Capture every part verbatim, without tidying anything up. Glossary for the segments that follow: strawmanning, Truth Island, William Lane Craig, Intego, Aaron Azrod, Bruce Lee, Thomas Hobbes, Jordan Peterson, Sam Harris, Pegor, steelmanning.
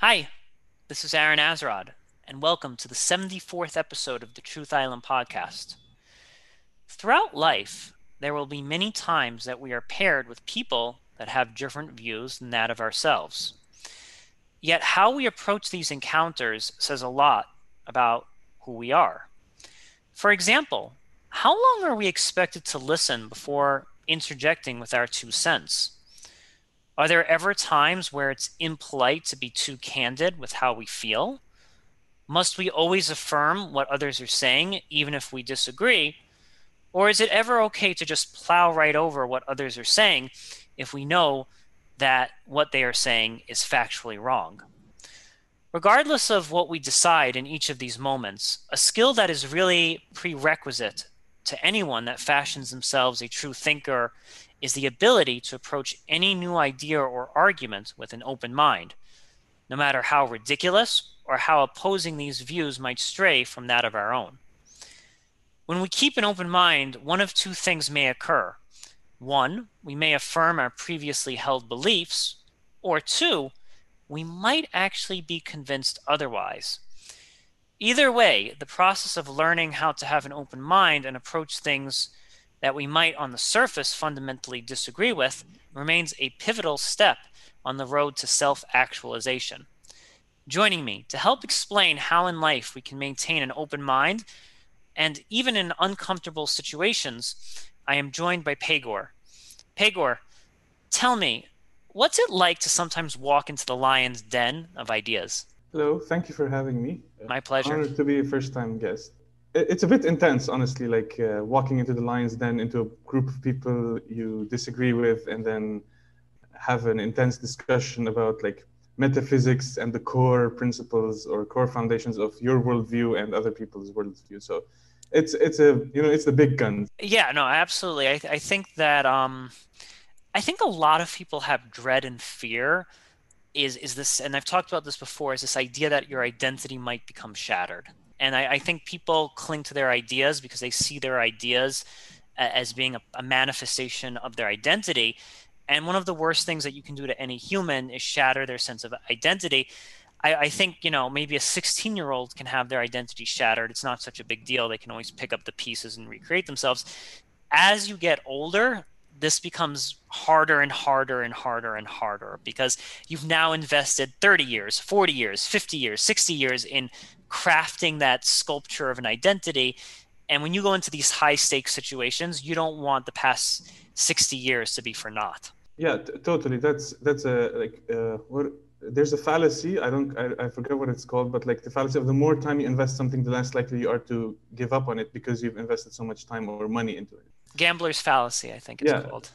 Hi, this is Aaron Azrod, and welcome to the seventy-fourth episode of the Truth Island podcast. Throughout life, there will be many times that we are paired with people that have different views than that of ourselves. Yet how we approach these encounters says a lot about who we are. For example, how long are we expected to listen before interjecting with our two cents? Are there ever times where it's impolite to be too candid with how we feel? Must we always affirm what others are saying, even if we disagree? Or is it ever okay to just plow right over what others are saying if we know that what they are saying is factually wrong? Regardless of what we decide in each of these moments, a skill that is really prerequisite to anyone that fashions themselves a true thinker is the ability to approach any new idea or argument with an open mind, no matter how ridiculous or how opposing these views might stray from that of our own. When we keep an open mind, one of two things may occur. One, we may affirm our previously held beliefs, or two, we might actually be convinced otherwise. Either way, the process of learning how to have an open mind and approach things that we might on the surface fundamentally disagree with remains a pivotal step on the road to self-actualization. Joining me to help explain how in life we can maintain an open mind, and even in uncomfortable situations, I am joined by Pegor. Pegor, tell me, what's it like to sometimes walk into the lion's den of ideas? Hello, thank you for having me. My pleasure. Honored to be a first-time guest. It's a bit intense, honestly, like uh, walking into the lion's den, into a group of people you disagree with, and then have an intense discussion about like metaphysics and the core principles or core foundations of your worldview and other people's worldview. So it's it's a you know it's the big guns. Yeah, no, absolutely. I th- I think that um, I think a lot of people have dread and fear. Is is this, and I've talked about this before, is this idea that your identity might become shattered. And I, I think people cling to their ideas because they see their ideas as being a, a manifestation of their identity. And one of the worst things that you can do to any human is shatter their sense of identity. I, I think, you know, maybe a sixteen-year-old can have their identity shattered. It's not such a big deal. They can always pick up the pieces and recreate themselves. As you get older, this becomes harder and harder and harder and harder because you've now invested thirty years, forty years, fifty years, sixty years in crafting that sculpture of an identity. And when you go into these high stakes situations, you don't want the past sixty years to be for naught. Yeah, t- totally. That's, that's a, like, uh, what, there's a fallacy. I don't, I, I forget what it's called, but like the fallacy of the more time you invest something, the less likely you are to give up on it because you've invested so much time or money into it. Gambler's fallacy, I think it's yeah, called.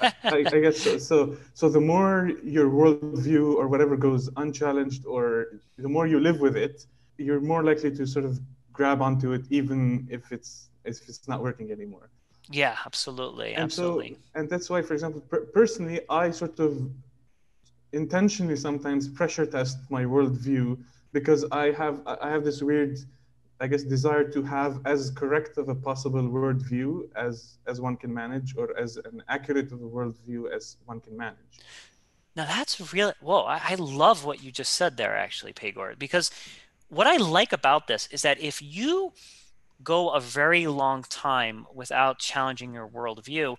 I, I guess so. so. So the more your worldview or whatever goes unchallenged, or the more you live with it, you're more likely to sort of grab onto it, even if it's if it's not working anymore. Yeah, absolutely, and absolutely. So, and that's why, for example, per- personally, I sort of intentionally sometimes pressure test my worldview because I have I have this weird, I guess, desire to have as correct of a possible worldview as as one can manage, or as an accurate of a worldview as one can manage. Now that's really, whoa, I, I love what you just said there, actually, Pegor, because what I like about this is that if you go a very long time without challenging your worldview,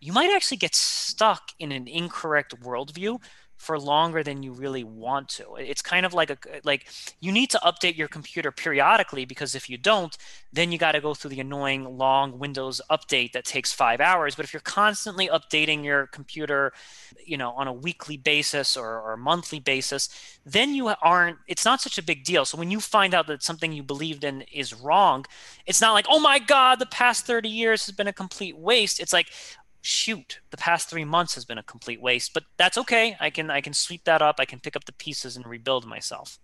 you might actually get stuck in an incorrect worldview for longer than you really want to. It's kind of like a like you need to update your computer periodically, because if you don't, then you got to go through the annoying long Windows update that takes five hours. But if you're constantly updating your computer, you know, on a weekly basis or, or a monthly basis, then you aren't. It's not such a big deal. So when you find out that something you believed in is wrong, it's not like, oh my God, the past thirty years has been a complete waste. It's like, shoot, the past three months has been a complete waste, but that's okay. I can I can sweep that up. I can pick up the pieces and rebuild myself.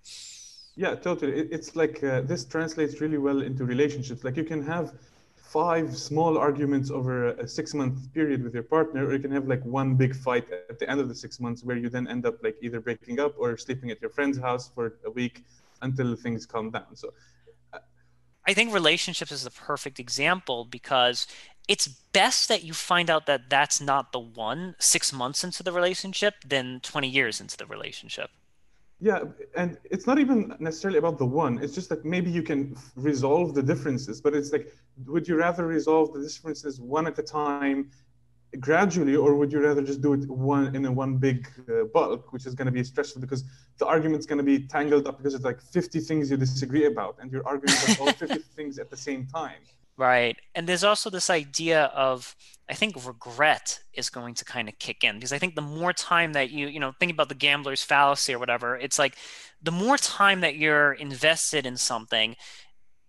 Yeah, totally. It, it's like uh, this translates really well into relationships. Like you can have five small arguments over a six-month period with your partner, or you can have like one big fight at the end of the six months where you then end up like either breaking up or sleeping at your friend's house for a week until things calm down. So uh, I think relationships is the perfect example because it's best that you find out that that's not the one six months into the relationship than twenty years into the relationship. Yeah, and it's not even necessarily about the one. It's just like maybe you can resolve the differences, but it's like, would you rather resolve the differences one at a time gradually, or would you rather just do it one in a one big uh, bulk, which is going to be stressful because the argument's going to be tangled up because it's like fifty things you disagree about and you're arguing about all fifty things at the same time. Right. And there's also this idea of, I think, regret is going to kind of kick in, because I think the more time that you, you know, think about the gambler's fallacy or whatever, it's like the more time that you're invested in something,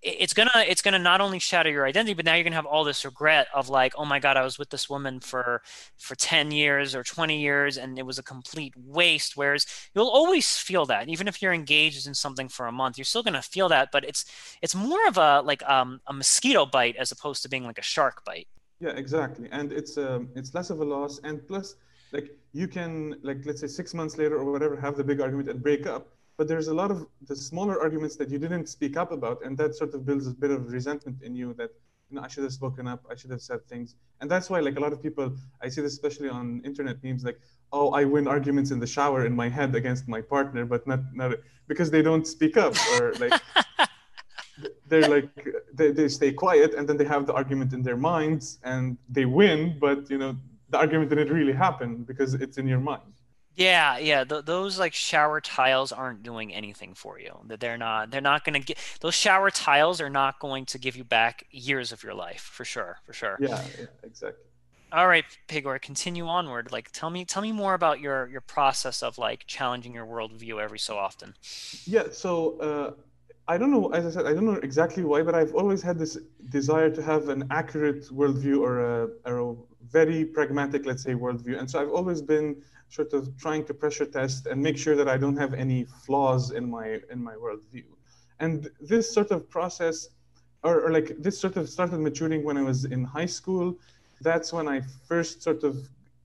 it's going to, it's going to not only shatter your identity, but now you're going to have all this regret of like, oh my God, I was with this woman for, for ten years or twenty years and it was a complete waste. Whereas you'll always feel that, even if you're engaged in something for a month, you're still going to feel that, but it's, it's more of a, like um, a mosquito bite as opposed to being like a shark bite. Yeah, exactly. And it's um, it's less of a loss. And plus, like you can, like, let's say six months later or whatever, have the big argument and break up. But there's a lot of the smaller arguments that you didn't speak up about. And that sort of builds a bit of resentment in you that, you know, I should have spoken up. I should have said things. And that's why, like, a lot of people, I see this especially on internet memes, like, oh, I win arguments in the shower in my head against my partner, but not, not because they don't speak up or like... They're like, they, they stay quiet and then they have the argument in their minds and they win, but you know, the argument didn't really happen because it's in your mind. Yeah. Yeah. Th those like shower tiles aren't doing anything for you. That they're not, they're not going to get, those shower tiles are not going to give you back years of your life for sure. For sure. Yeah, yeah, exactly. All right, Pegor, continue onward. Like, tell me, tell me more about your, your process of like challenging your worldview every so often. Yeah. So, uh, I don't know, as I said, I don't know exactly why, but I've always had this desire to have an accurate worldview or a, or a very pragmatic, let's say, worldview. And so I've always been sort of trying to pressure test and make sure that I don't have any flaws in my in my worldview. And this sort of process, or, or like this sort of started maturing when I was in high school. That's when I first sort of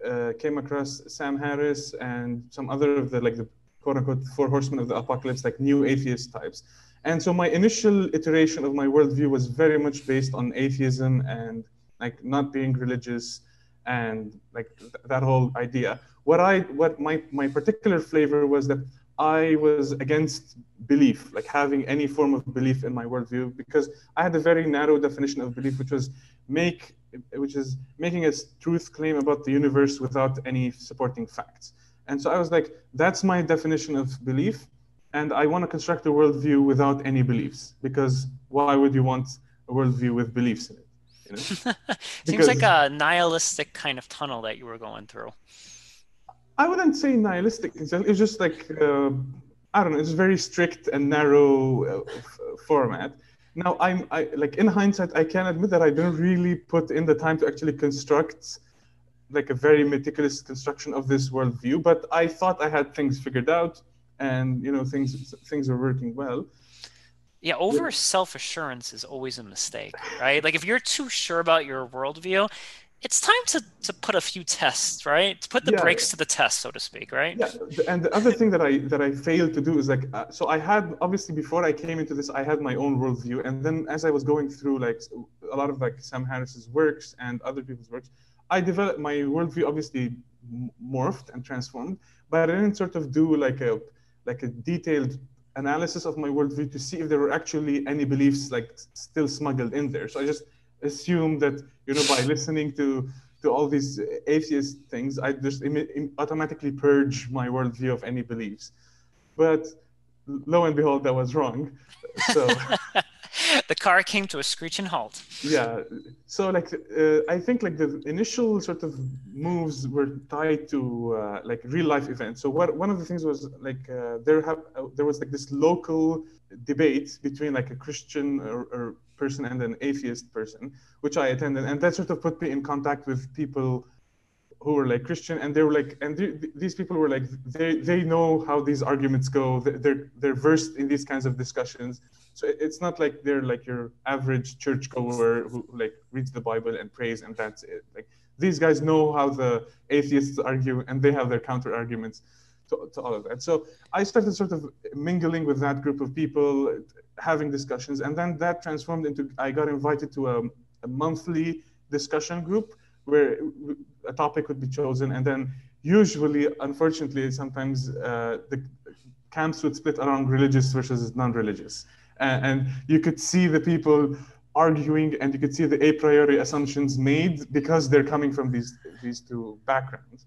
uh, came across Sam Harris and some other of the, like the quote unquote, four horsemen of the apocalypse, like new atheist types. And so my initial iteration of my worldview was very much based on atheism and like not being religious and like th that whole idea. What I, what my, my particular flavor was that I was against belief, like having any form of belief in my worldview, because I had a very narrow definition of belief, which was make, which is making a truth claim about the universe without any supporting facts. And so I was like, that's my definition of belief. And I want to construct a worldview without any beliefs, because why would you want a worldview with beliefs in it? You know? Seems because like a nihilistic kind of tunnel that you were going through. I wouldn't say nihilistic. It's just like, uh, I don't know, it's very strict and narrow uh, format. Now, I'm I, like in hindsight, I can admit that I didn't really put in the time to actually construct like a very meticulous construction of this worldview, but I thought I had things figured out. And, you know, things things are working well. Yeah, over self-assurance is always a mistake, right? Like if you're too sure about your worldview, it's time to, to put a few tests, right? To put the yeah. brakes to the test, so to speak, right? Yeah. And the other thing that I that I failed to do is like, uh, so I had, obviously before I came into this, I had my own worldview. And then as I was going through like a lot of like Sam Harris's works and other people's works, I developed my worldview, obviously morphed and transformed, but I didn't sort of do like a, like a detailed analysis of my worldview to see if there were actually any beliefs like still smuggled in there. So I just assumed that, you know, by listening to, to all these atheist things, I just automatically purge my worldview of any beliefs. But lo and behold, that was wrong. So the car came to a screeching halt. Yeah. So like, uh, I think like the initial sort of moves were tied to uh, like real life events. So what, one of the things was like, uh, there have, uh, there was like this local debate between like a Christian or, or person and an atheist person, which I attended. And that sort of put me in contact with people who were like Christian, and they were like, and th these people were like, they they know how these arguments go. They're they're versed in these kinds of discussions. So it's not like they're like your average churchgoer who like reads the Bible and prays and that's it. Like these guys know how the atheists argue, and they have their counter arguments to, to all of that. So I started sort of mingling with that group of people, having discussions, and then that transformed into, I got invited to a, a monthly discussion group where a topic would be chosen, and then usually, unfortunately, sometimes uh, the camps would split around religious versus non-religious. And, and you could see the people arguing, and you could see the a priori assumptions made because they're coming from these, these two backgrounds.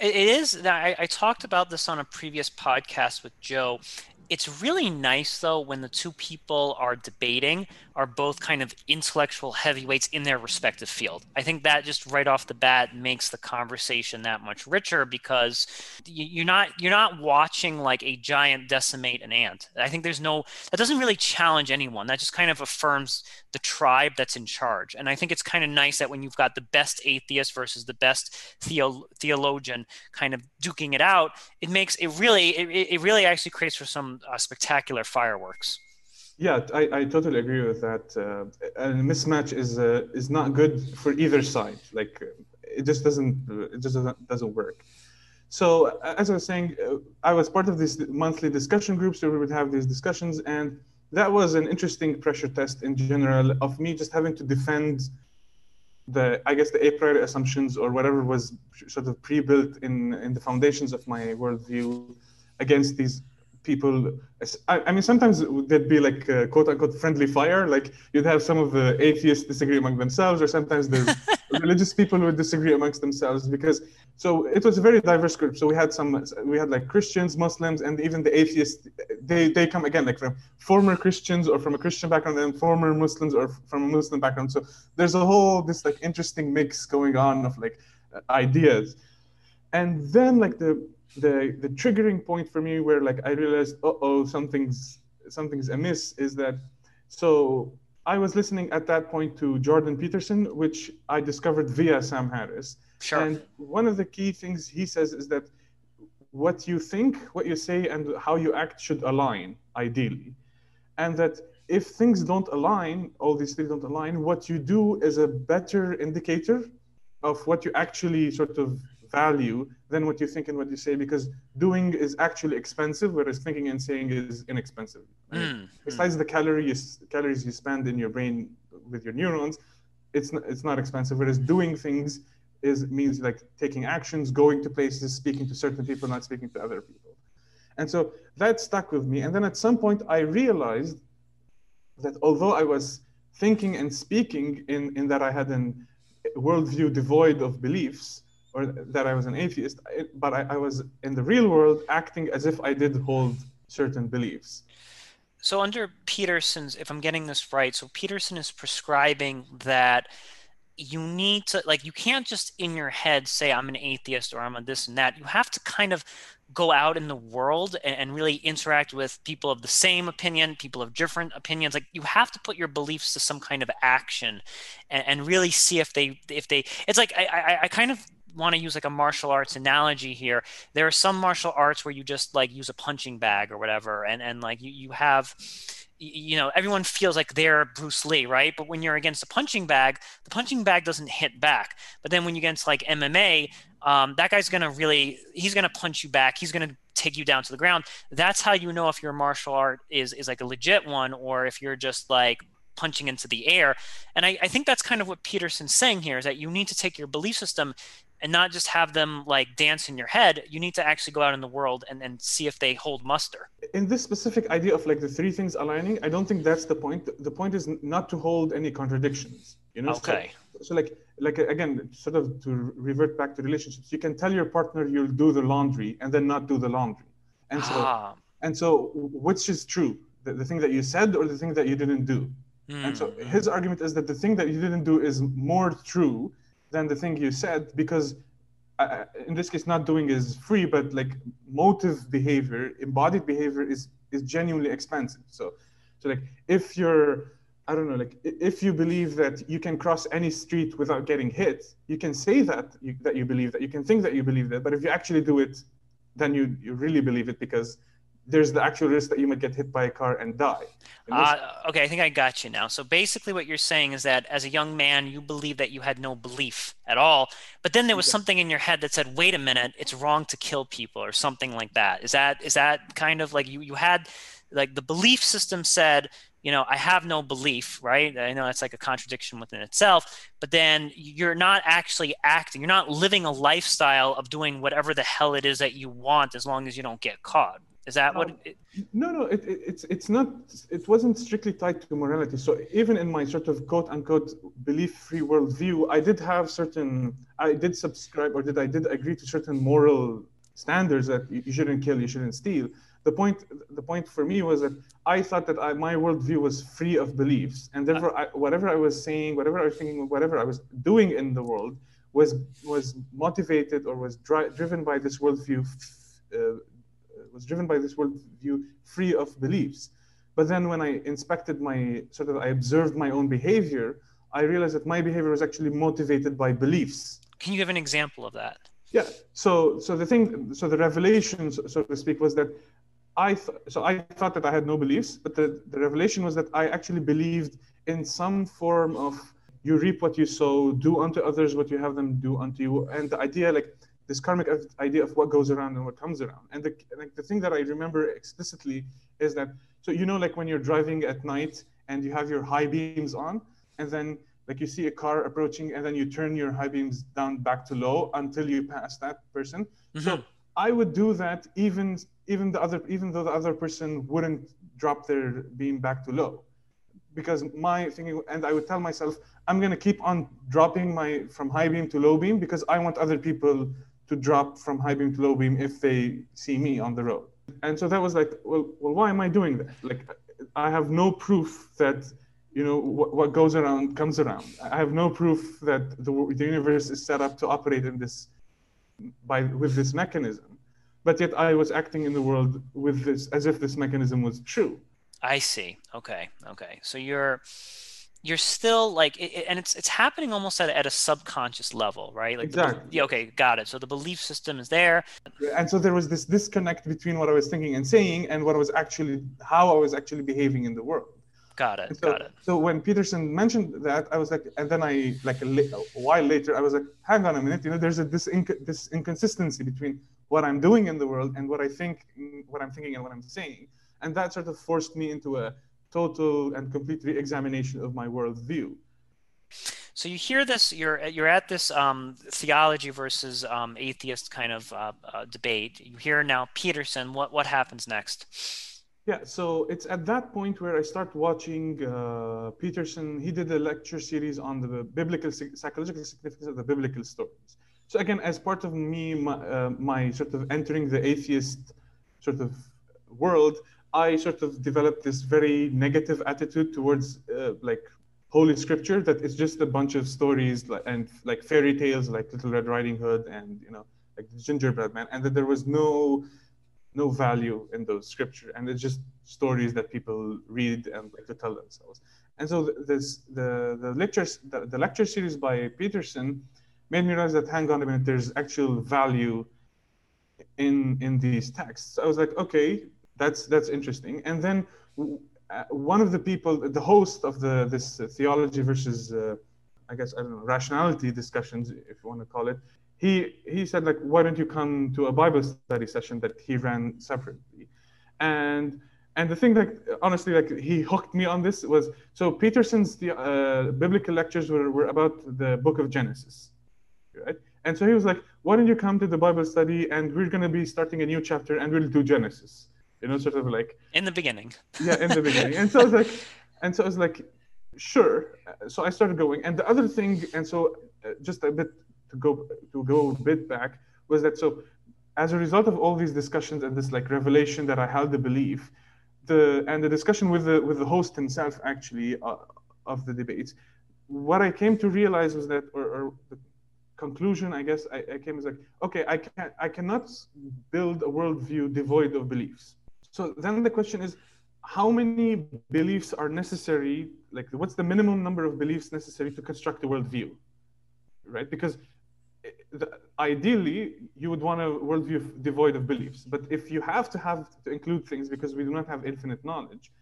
It is. I, I talked about this on a previous podcast with Joe. It's really nice, though, when the two people are debating are both kind of intellectual heavyweights in their respective field. I think that just right off the bat makes the conversation that much richer, because you're not you're not watching like a giant decimate an ant. I think there's no – that doesn't really challenge anyone. That just kind of affirms the tribe that's in charge. And I think it's kind of nice that when you've got the best atheist versus the best theo- theologian kind of duking it out, it makes – it really it, it really actually creates for some – Uh, spectacular fireworks. Yeah, I, I totally agree with that. Uh, a mismatch is uh, is not good for either side. Like it just doesn't it just doesn't, doesn't work. So as I was saying, uh, I was part of these monthly discussion groups where we would have these discussions, and that was an interesting pressure test in general of me just having to defend the I guess the a priori assumptions or whatever was sort of pre-built in in the foundations of my worldview against these people. I, I mean, sometimes there'd be like uh, quote unquote friendly fire. Like you'd have some of the atheists disagree among themselves, or sometimes there's religious people who would disagree amongst themselves because, so it was a very diverse group. So we had some, we had like Christians, Muslims, and even the atheists, they, they come again, like from former Christians or from a Christian background and former Muslims or from a Muslim background. So there's a whole, this like interesting mix going on of like ideas. And then like the, The, the triggering point for me where like I realized, uh-oh, something's something's amiss is that, so I was listening at that point to Jordan Peterson, which I discovered via Sam Harris. Sure. And one of the key things he says is that what you think, what you say, and how you act should align, ideally. And that if things don't align, all these things don't align, what you do is a better indicator of what you actually sort of value than what you think and what you say, because doing is actually expensive, whereas thinking and saying is inexpensive. Right? Mm, Besides mm. the calories calories you spend in your brain with your neurons, it's not, it's not expensive. Whereas doing things is means like taking actions, going to places, speaking to certain people, not speaking to other people. And so that stuck with me. And then at some point I realized that although I was thinking and speaking in, in that I had a worldview devoid of beliefs, or that I was an atheist, but I, I was in the real world acting as if I did hold certain beliefs. So under Peterson's, if I'm getting this right, so Peterson is prescribing that you need to, like, you can't just in your head say I'm an atheist or I'm a this and that. You have to kind of go out in the world and, and really interact with people of the same opinion, people of different opinions. Like you have to put your beliefs to some kind of action and, and really see if they, if they, it's like, I, I, I kind of, want to use like a martial arts analogy here. There are some martial arts where you just like use a punching bag or whatever, and and like you you have, you know, everyone feels like they're Bruce Lee, right? But when you're against a punching bag, the punching bag doesn't hit back. But then when you're against like M M A, um, that guy's gonna really, he's gonna punch you back. He's gonna take you down to the ground. That's how you know if your martial art is is like a legit one or if you're just like punching into the air. And I, I think that's kind of what Peterson's saying here, is that you need to take your belief system and not just have them like dance in your head. You need to actually go out in the world and, and see if they hold muster. In this specific idea of like the three things aligning, I don't think that's the point. The point is not to hold any contradictions, you know? Okay. So, so like, like again, sort of to revert back to relationships, you can tell your partner you'll do the laundry and then not do the laundry. And so, ah. and so which is true? The, the thing that you said or the thing that you didn't do? Mm. And so his argument is that the thing that you didn't do is more true than the thing you said, because uh, in this case, not doing is free, but like motive behavior, embodied behavior is is genuinely expensive. So, so like if you're, I don't know, like if you believe that you can cross any street without getting hit, you can say that you, that you believe that, you can think that you believe that, but if you actually do it, then you, you really believe it, because there's the actual risk that you might get hit by a car and die. And uh, okay, I think I got you now. So basically what you're saying is that as a young man, you believed that you had no belief at all, but then there was something in your head that said, wait a minute, it's wrong to kill people or something like that. Is that is that kind of like you, you had like the belief system said, you know, I have no belief, right? I know that's like a contradiction within itself, but then you're not actually acting. You're not living a lifestyle of doing whatever the hell it is that you want as long as you don't get caught. Is that um, what? It, no, no, it, it, it's it's not. It wasn't strictly tied to morality. So even in my sort of quote unquote belief-free worldview, I did have certain. I did subscribe, or did I did agree to certain moral standards that you shouldn't kill, you shouldn't steal. The point, the point for me was that I thought that I, my worldview was free of beliefs, and therefore I, whatever I was saying, whatever I was thinking, whatever I was doing in the world was was motivated or was dri driven by this worldview. Uh, was driven by this worldview free of beliefs. But then when I inspected my, sort of, I observed my own behavior, I realized that my behavior was actually motivated by beliefs. Can you give an example of that? Yeah, so so the thing, so the revelation, so to speak, was that I, th so I thought that I had no beliefs, but the, the revelation was that I actually believed in some form of, you reap what you sow, do unto others what you have them do unto you. And the idea, like, this karmic idea of what goes around and what comes around. And the, like, the thing that I remember explicitly is that, so you know, like when you're driving at night and you have your high beams on, and then like you see a car approaching and then you turn your high beams down back to low until you pass that person. Mm-hmm. So I would do that even even the other even though the other person wouldn't drop their beam back to low. Because my thinking, and I would tell myself, I'm gonna keep on dropping my from high beam to low beam because I want other people to drop from high beam to low beam if they see me on the road. And so that was like, well, well why am I doing that? Like, I have no proof that, you know, what, what goes around comes around. I have no proof that the, the universe is set up to operate in this, by, with this mechanism. But yet I was acting in the world with this, as if this mechanism was true. I see. Okay. Okay. So you're, you're still like, it, and it's it's happening almost at, at a subconscious level, right? Like exactly. The, yeah, okay, got it. So the belief system is there. And so there was this disconnect between what I was thinking and saying and what I was actually, how I was actually behaving in the world. Got it, so, got it. So when Peterson mentioned that, I was like, and then I, like a, a while later, I was like, hang on a minute, you know, there's a, this, inc this inconsistency between what I'm doing in the world and what I think, what I'm thinking and what I'm saying. And that sort of forced me into a total and complete re-examination of my worldview. So you hear this, you're, you're at this um, theology versus um, atheist kind of uh, uh, debate. You hear now Peterson, what, what happens next? Yeah, so it's at that point where I start watching uh, Peterson. He did a lecture series on the biblical, psychological significance of the biblical stories. So again, as part of me, my, uh, my sort of entering the atheist sort of world, I sort of developed this very negative attitude towards uh, like Holy Scripture, that it's just a bunch of stories like, and like fairy tales, like Little Red Riding Hood and, you know, like the Gingerbread Man, and that there was no no value in those scripture, and it's just stories that people read and like to tell themselves. And so this the the lectures the, the lecture series by Peterson made me realize that hang on a minute, there's actual value in in these texts. So I was like, okay. That's that's interesting. And then uh, one of the people, the host of the this uh, theology versus, uh, I guess, I don't know, rationality discussions, if you want to call it, he he said, like, why don't you come to a Bible study session that he ran separately? And and the thing that honestly, like, he hooked me on this was, so Peterson's the, uh, biblical lectures were were about the Book of Genesis, right? And so he was like, why don't you come to the Bible study and we're going to be starting a new chapter and we'll do Genesis. You know, sort of like in the beginning. Yeah, in the beginning. And so I was like, and so I was like, sure. So I started going. And the other thing, and so just a bit to go to go a bit back, was that so as a result of all these discussions and this like revelation that I had the belief, the and the discussion with the with the host himself actually uh, of the debates, what I came to realize was that, or, or the conclusion, I guess, I, I came as like, okay, I can I cannot build a worldview devoid of beliefs. So then the question is, how many beliefs are necessary? Like, what's the minimum number of beliefs necessary to construct a worldview, right? Because the, ideally, you would want a worldview devoid of beliefs. But if you have to have to include things, because we do not have infinite knowledge,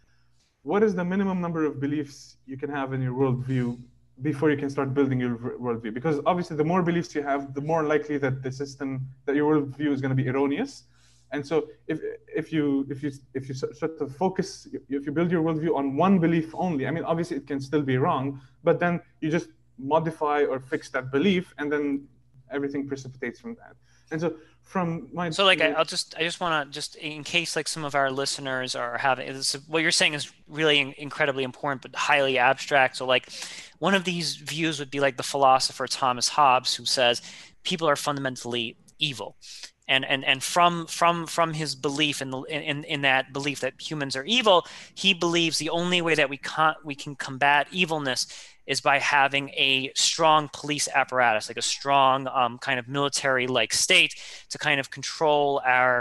what is the minimum number of beliefs you can have in your worldview before you can start building your worldview? Because obviously, the more beliefs you have, the more likely that the system, that your worldview is going to be erroneous. And so, if if you if you if you sort of focus, if you build your worldview on one belief only, I mean, obviously it can still be wrong, but then you just modify or fix that belief, and then everything precipitates from that. And so, from my so like I, I'll just I just want to just in case like some of our listeners are having this, what you're saying is really incredibly important but highly abstract. So like one of these views would be like the philosopher Thomas Hobbes, who says people are fundamentally evil, and and and from from from his belief in the, in in that belief that humans are evil, he believes the only way that we can we can combat evilness is by having a strong police apparatus, like a strong um, kind of military-like state to kind of control our,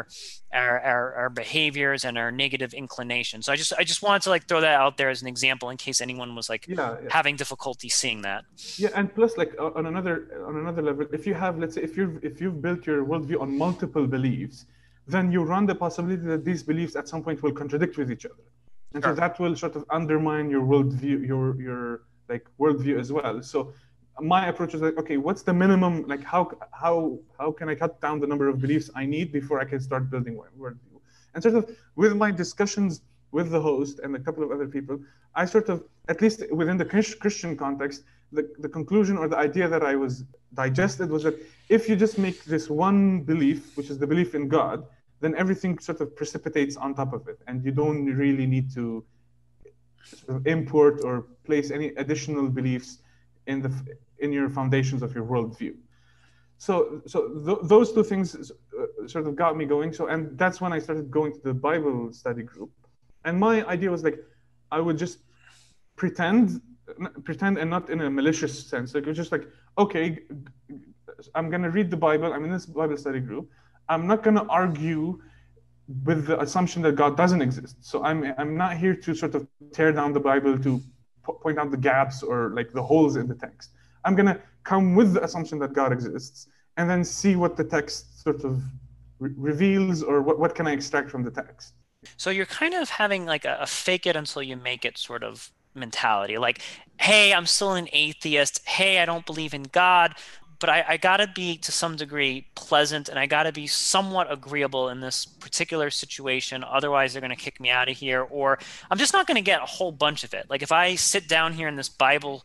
our our our behaviors and our negative inclinations. So I just I just wanted to like throw that out there as an example in case anyone was like yeah, yeah. having difficulty seeing that. Yeah, and plus like on another on another level, if you have let's say if you if you've built your worldview on multiple beliefs, then you run the possibility that these beliefs at some point will contradict with each other, and sure. so that will sort of undermine your worldview your your. like worldview as well. So my approach is like, okay, what's the minimum? Like how how how can I cut down the number of beliefs I need before I can start building worldview? And sort of with my discussions with the host and a couple of other people, I sort of, at least within the Christian context, the, the conclusion or the idea that I was digested was that if you just make this one belief, which is the belief in God, then everything sort of precipitates on top of it. And you don't really need to sort of import or place any additional beliefs in the in your foundations of your worldview. So, so th- those two things uh, sort of got me going. So, and that's when I started going to the Bible study group. And my idea was like, I would just pretend, pretend, and not in a malicious sense. Like it was just like, okay, I'm gonna read the Bible. I'm in this Bible study group. I'm not gonna argue with the assumption that God doesn't exist. So I'm I'm not here to sort of tear down the Bible to p- point out the gaps or like the holes in the text. I'm gonna come with the assumption that God exists and then see what the text sort of re- reveals or what, what can I extract from the text. So you're kind of having like a, a fake it until you make it sort of mentality. Like, hey, I'm still an atheist. Hey, I don't believe in God. But I, I gotta be to some degree pleasant, and I gotta be somewhat agreeable in this particular situation. Otherwise, they're gonna kick me out of here, or I'm just not gonna get a whole bunch of it. Like if I sit down here in this Bible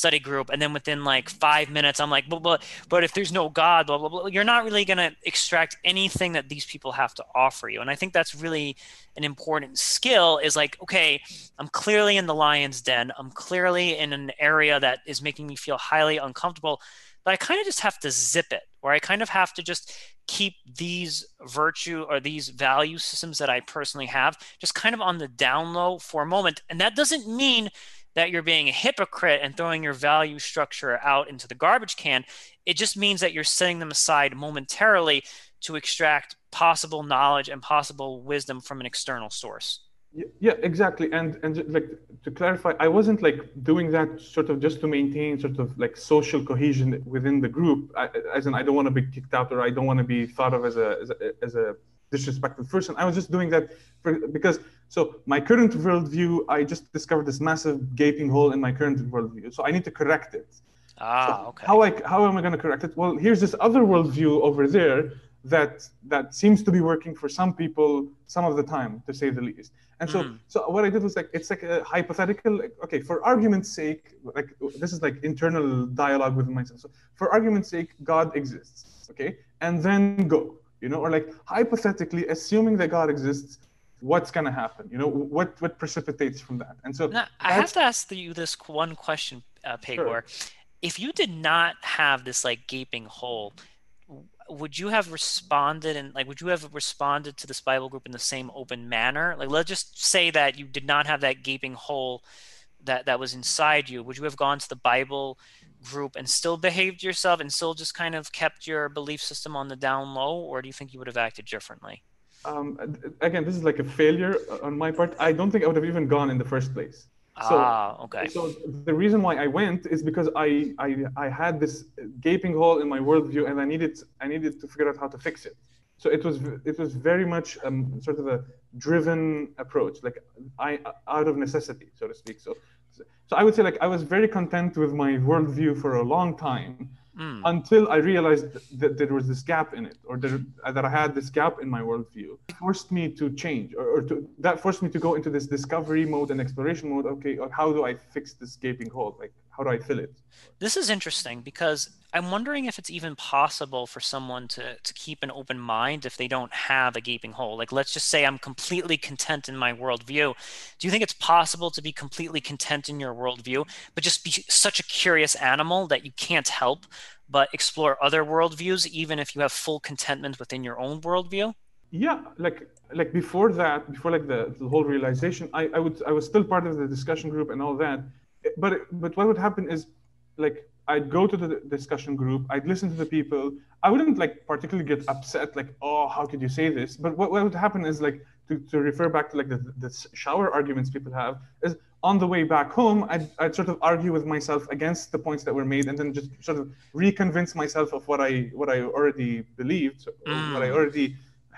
study group, and then within like five minutes, I'm like, blah, blah, but if there's no God, blah, blah, blah, you're not really gonna extract anything that these people have to offer you. And I think that's really an important skill is like, okay, I'm clearly in the lion's den. I'm clearly in an area that is making me feel highly uncomfortable. But I kind of just have to zip it, or I kind of have to just keep these virtue or these value systems that I personally have just kind of on the down low for a moment. And that doesn't mean that you're being a hypocrite and throwing your value structure out into the garbage can. It just means that you're setting them aside momentarily to extract possible knowledge and possible wisdom from an external source. Yeah, exactly. And and like to clarify, I wasn't like doing that sort of just to maintain sort of like social cohesion within the group. I, as in, I don't want to be kicked out, or I don't want to be thought of as a as a, as a disrespectful person. I was just doing that for, because so my current worldview, I just discovered this massive gaping hole in my current worldview. So I need to correct it. Ah, so okay. How I how am I going to correct it? Well, here's this other worldview over there that that seems to be working for some people some of the time, to say the least. And so mm. so what I did was like, it's like a hypothetical, like, okay, for argument's sake, like this is like internal dialogue with myself. So for argument's sake, God exists, okay? And then go, you know, or like hypothetically, assuming that God exists, what's gonna happen? You know, what what precipitates from that? And so- now, I have to ask you this one question, uh, Pegor. Sure. If you did not have this like gaping hole, would you have responded and like would you have responded to this Bible group in the same open manner? Like let's just say that you did not have that gaping hole that that was inside you. Would you have gone to the Bible group and still behaved yourself and still just kind of kept your belief system on the down low, or do you think you would have acted differently? Um, again, this is like a failure on my part. I don't think I would have even gone in the first place. So, ah, okay. So the reason why I went is because I, I I had this gaping hole in my worldview, and I needed I needed to figure out how to fix it. So it was it was very much um, sort of a driven approach, like I out of necessity, so to speak. So so I would say like I was very content with my worldview for a long time mm. until I realized that there was this gap in it, or that, that I had this gap in my worldview. It forced me to change, or, or to, that forced me to go into this discovery mode and exploration mode. Okay, how do I fix this gaping hole? Like, how do I fill it? This is interesting because I'm wondering if it's even possible for someone to to keep an open mind if they don't have a gaping hole. Like, let's just say I'm completely content in my worldview. Do you think it's possible to be completely content in your worldview, but just be such a curious animal that you can't help but explore other worldviews, even if you have full contentment within your own worldview? Yeah, like like before that, before like the, the whole realization, I, I would I was still part of the discussion group and all that. But but what would happen is, like, I'd go to the discussion group, I'd listen to the people. I wouldn't like particularly get upset, like, oh, how could you say this? But what, what would happen is, like, to, to refer back to like the, the shower arguments people have, is on the way back home, I'd, I'd sort of argue with myself against the points that were made, and then just sort of reconvince myself of what I what I already believed, mm. what I already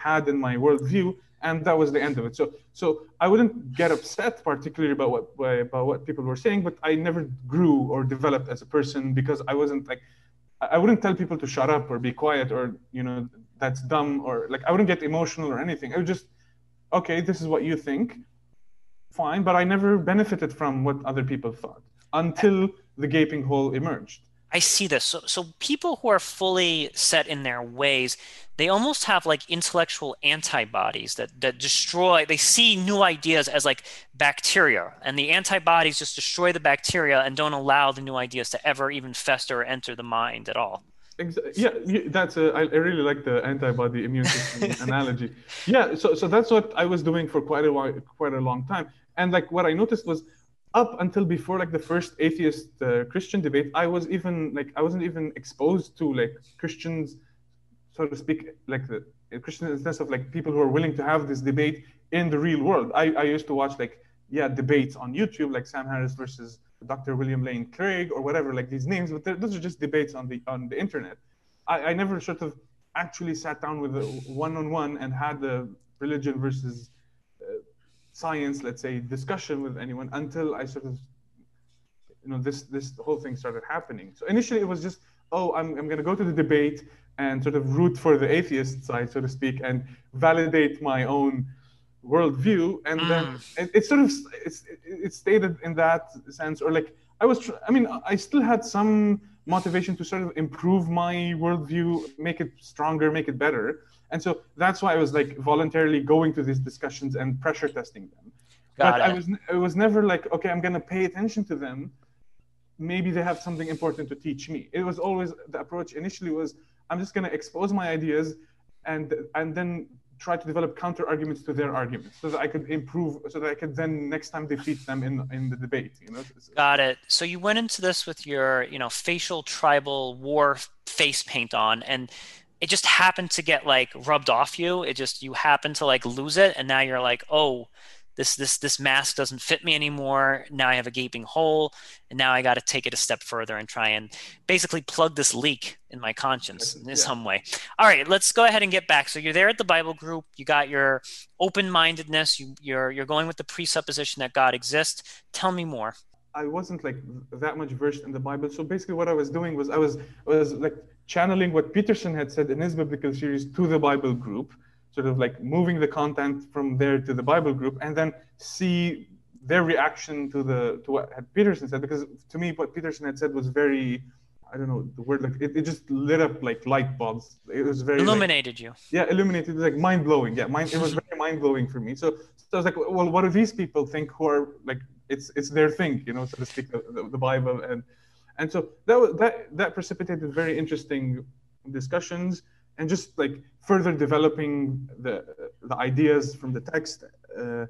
had in my worldview. And that was the end of it. So, so I wouldn't get upset particularly about what about what people were saying, but I never grew or developed as a person because I wasn't like, I wouldn't tell people to shut up or be quiet or, you know, that's dumb, or like, I wouldn't get emotional or anything. I would just, okay, this is what you think, fine. But I never benefited from what other people thought until the gaping hole emerged. I see this. So, so people who are fully set in their ways, they almost have like intellectual antibodies that, that destroy, they see new ideas as like bacteria, and the antibodies just destroy the bacteria and don't allow the new ideas to ever even fester or enter the mind at all. Yeah, that's a, I really like the antibody immune system analogy. Yeah, so, so that's what I was doing for quite a while, quite a long time. And like what I noticed was, up until before like the first atheist uh, Christian debate, I was even like I wasn't even exposed to like Christians, so to speak, like the Christian in the sense of like people who are willing to have this debate in the real world. I, I used to watch like yeah debates on YouTube, like Sam Harris versus Doctor William Lane Craig or whatever, like these names, but those are just debates on the on the internet. I, I never sort of actually sat down with a one-on-one and had the religion versus science, let's say, discussion with anyone until I sort of, you know, this this whole thing started happening. So initially it was just, oh, I'm, I'm going to go to the debate and sort of root for the atheist side, so to speak, and validate my own worldview. And mm. then it, it sort of, it's it stated in that sense, or like, I was, I mean, I still had some motivation to sort of improve my worldview, make it stronger, make it better. And so that's why I was like voluntarily going to these discussions and pressure testing them. Got but it. I was it was never like, okay, I'm going to pay attention to them. Maybe they have something important to teach me. It was always the approach initially was, I'm just going to expose my ideas and and then try to develop counter arguments to their arguments so that I could improve, so that I could then next time defeat them in in the debate. You know? Got it. So you went into this with your, you know, facial tribal war face paint on, and it just happened to get like rubbed off you. It just, you happen to like lose it. And now you're like, oh, this, this, this mask doesn't fit me anymore. Now I have a gaping hole, and now I got to take it a step further and try and basically plug this leak in my conscience in yeah. some way. All right, let's go ahead and get back. So you're there at the Bible group. You got your open-mindedness. You, you're, you're going with the presupposition that God exists. Tell me more. I wasn't like that much versed in the Bible. So basically what I was doing was I was, was like, channeling what Peterson had said in his biblical series to the Bible group, sort of like moving the content from there to the Bible group, and then see their reaction to the to what had Peterson said. Because to me, what Peterson had said was very, I don't know the word, like it, it just lit up like light bulbs. It was very illuminated like, you. Yeah, illuminated, like mind blowing. Yeah, mind, it was very mind blowing for me. So, so I was like, well, what do these people think? Who are like, it's it's their thing, you know, so to speak, the, the, the Bible and. And so that, was, that that precipitated very interesting discussions and just like further developing the the ideas from the text. Uh,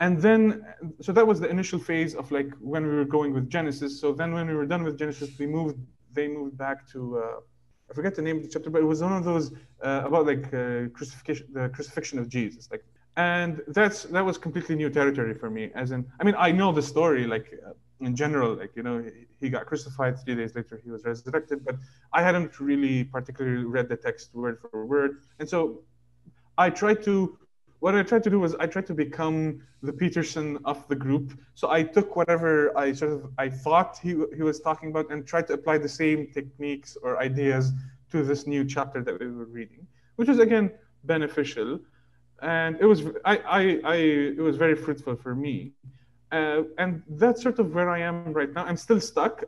and then, so that was the initial phase of like when we were going with Genesis. So then when we were done with Genesis, we moved, they moved back to, uh, I forget the name of the chapter, but it was one of those uh, about like uh, crucifixion, the crucifixion of Jesus. Like, and that's that was completely new territory for me. As in, I mean, I know the story, like, uh, in general, like, you know, he got crucified, three days later he was resurrected, but I hadn't really particularly read the text word for word. And so I tried to, what I tried to do was I tried to become the Peterson of the group. So I took whatever I sort of, I thought he, he was talking about and tried to apply the same techniques or ideas to this new chapter that we were reading, which was again, beneficial. And it was, I, I, I it was very fruitful for me. Uh, and that's sort of where I am right now. I'm still stuck.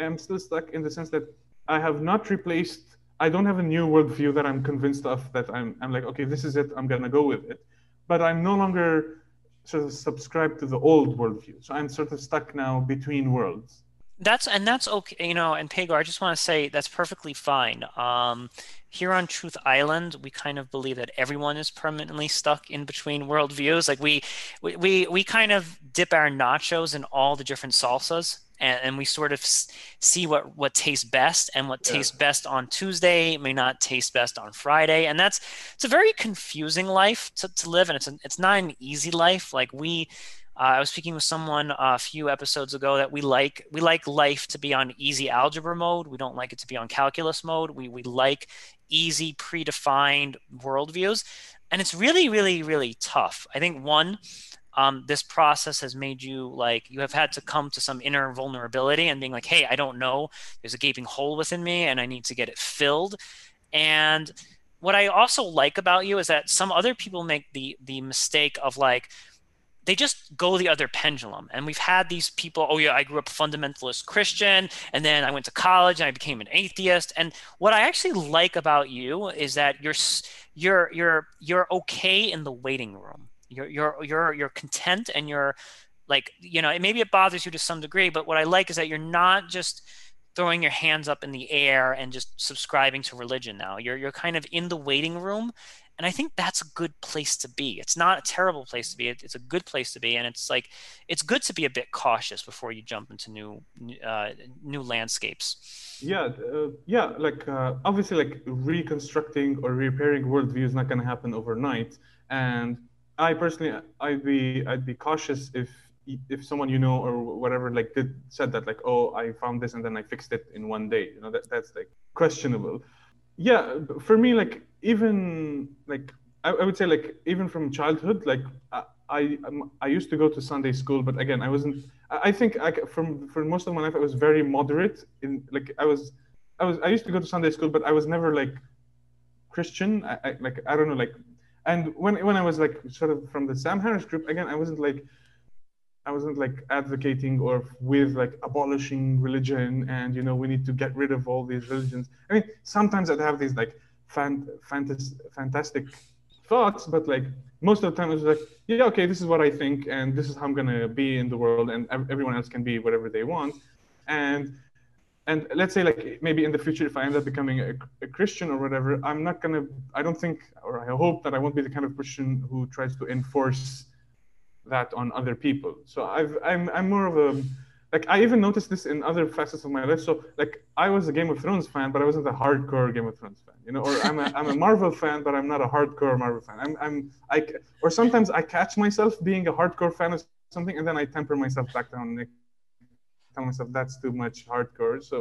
I'm still stuck in the sense that I have not replaced, I don't have a new worldview that I'm convinced of, that I'm, I'm like, okay, this is it, I'm gonna go with it. But I'm no longer sort of subscribed to the old worldview. So I'm sort of stuck now between worlds. That's, and that's okay, you know, and Pegor, I just want to say that's perfectly fine. Um, here on Truth Island, we kind of believe that everyone is permanently stuck in between worldviews. Like we, we, we, we kind of dip our nachos in all the different salsas. And, and we sort of see what, what tastes best, and what yeah. tastes best on Tuesday may not taste best on Friday. And that's, it's a very confusing life to, to live. And it's, an, it's not an easy life. Like we, uh, I was speaking with someone a few episodes ago that we like, we like life to be on easy algebra mode. We don't like it to be on calculus mode. We, we like easy predefined worldviews. And it's really, really, really tough. I think one, Um, this process has made you like, you have had to come to some inner vulnerability and being like, hey, I don't know, there's a gaping hole within me and I need to get it filled. And what I also like about you is that some other people make the the mistake of like, they just go the other pendulum. And we've had these people, oh yeah, I grew up a fundamentalist Christian, and then I went to college and I became an atheist. And what I actually like about you is that you're you're you're you're okay in the waiting room. You're, you're, you're, you're content, and you're like, you know, maybe it bothers you to some degree, but what I like is that you're not just throwing your hands up in the air and just subscribing to religion now. You're, you're kind of in the waiting room. And I think that's a good place to be. It's not a terrible place to be. It's a good place to be. And it's like, it's good to be a bit cautious before you jump into new, uh, new landscapes. Yeah. Uh, yeah. Like, uh, obviously like reconstructing or repairing worldview is not going to happen overnight. And I personally, I'd be, I'd be cautious if, if someone you know or whatever like did said that like, oh, I found this and then I fixed it in one day. You know, that that's like questionable. Yeah, for me, like even like I, I would say like even from childhood, like I I, I used to go to Sunday school, but again, I wasn't. I think I, from for most of my life, I was very moderate in like I was, I was I used to go to Sunday school, but I was never like Christian. I, I like I don't know like. And when when I was like sort of from the Sam Harris group, again, I wasn't like I wasn't like advocating or with like abolishing religion and, you know, we need to get rid of all these religions. I mean, sometimes I'd have these like fan, fantas, fantastic thoughts, but like most of the time it was like, yeah, okay, this is what I think and this is how I'm going to be in the world and everyone else can be whatever they want. And And let's say like maybe in the future, if I end up becoming a, a Christian or whatever, I'm not going to, I don't think, or I hope that I won't be the kind of Christian who tries to enforce that on other people. So I've, I'm, I'm more of a, like I even noticed this in other facets of my life. So like I was a Game of Thrones fan, but I wasn't a hardcore Game of Thrones fan, you know, or I'm a, I'm a Marvel fan, but I'm not a hardcore Marvel fan. I'm, I'm, I, or sometimes I catch myself being a hardcore fan of something and then I temper myself back down next. Tell myself that's too much hardcore. So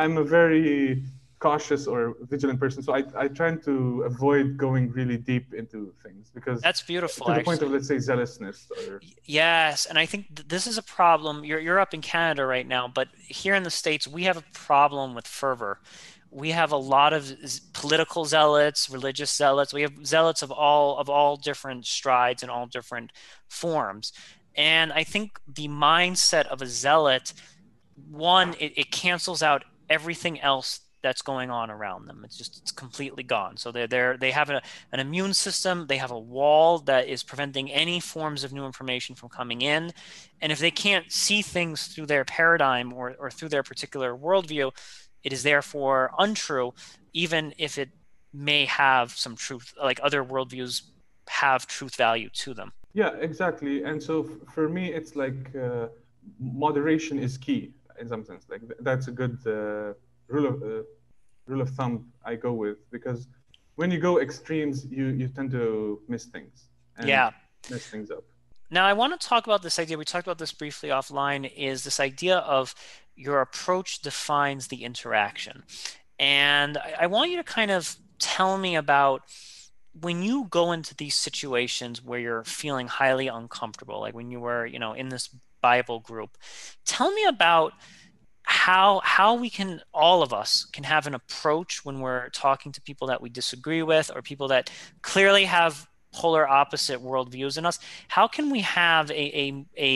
I'm a very cautious or vigilant person. So I, I try to avoid going really deep into things because that's beautiful. To the actually. Point of, let's say, zealousness. Or... Yes. And I think th this is a problem. You're, you're up in Canada right now, but here in the States, we have a problem with fervor. We have a lot of political zealots, religious zealots. We have zealots of all of all different strides and all different forms. And I think the mindset of a zealot, one, it, it cancels out everything else that's going on around them. It's just, it's completely gone. So they're, they're, they have a, an immune system. They have a wall that is preventing any forms of new information from coming in. And if they can't see things through their paradigm or, or through their particular worldview, it is therefore untrue, even if it may have some truth, like other worldviews have truth value to them. Yeah, exactly. And so for me, it's like uh, moderation is key in some sense. Like th that's a good uh, rule of uh, rule of thumb I go with, because when you go extremes, you you tend to miss things. And yeah, mess things up. Now I want to talk about this idea. We talked about this briefly offline. Is this idea of your approach defines the interaction, and I, I want you to kind of tell me about. When you go into these situations where you're feeling highly uncomfortable, like when you were, you know, in this Bible group, tell me about how how we can, all of us can have an approach when we're talking to people that we disagree with or people that clearly have polar opposite worldviews in us. How can we have a a a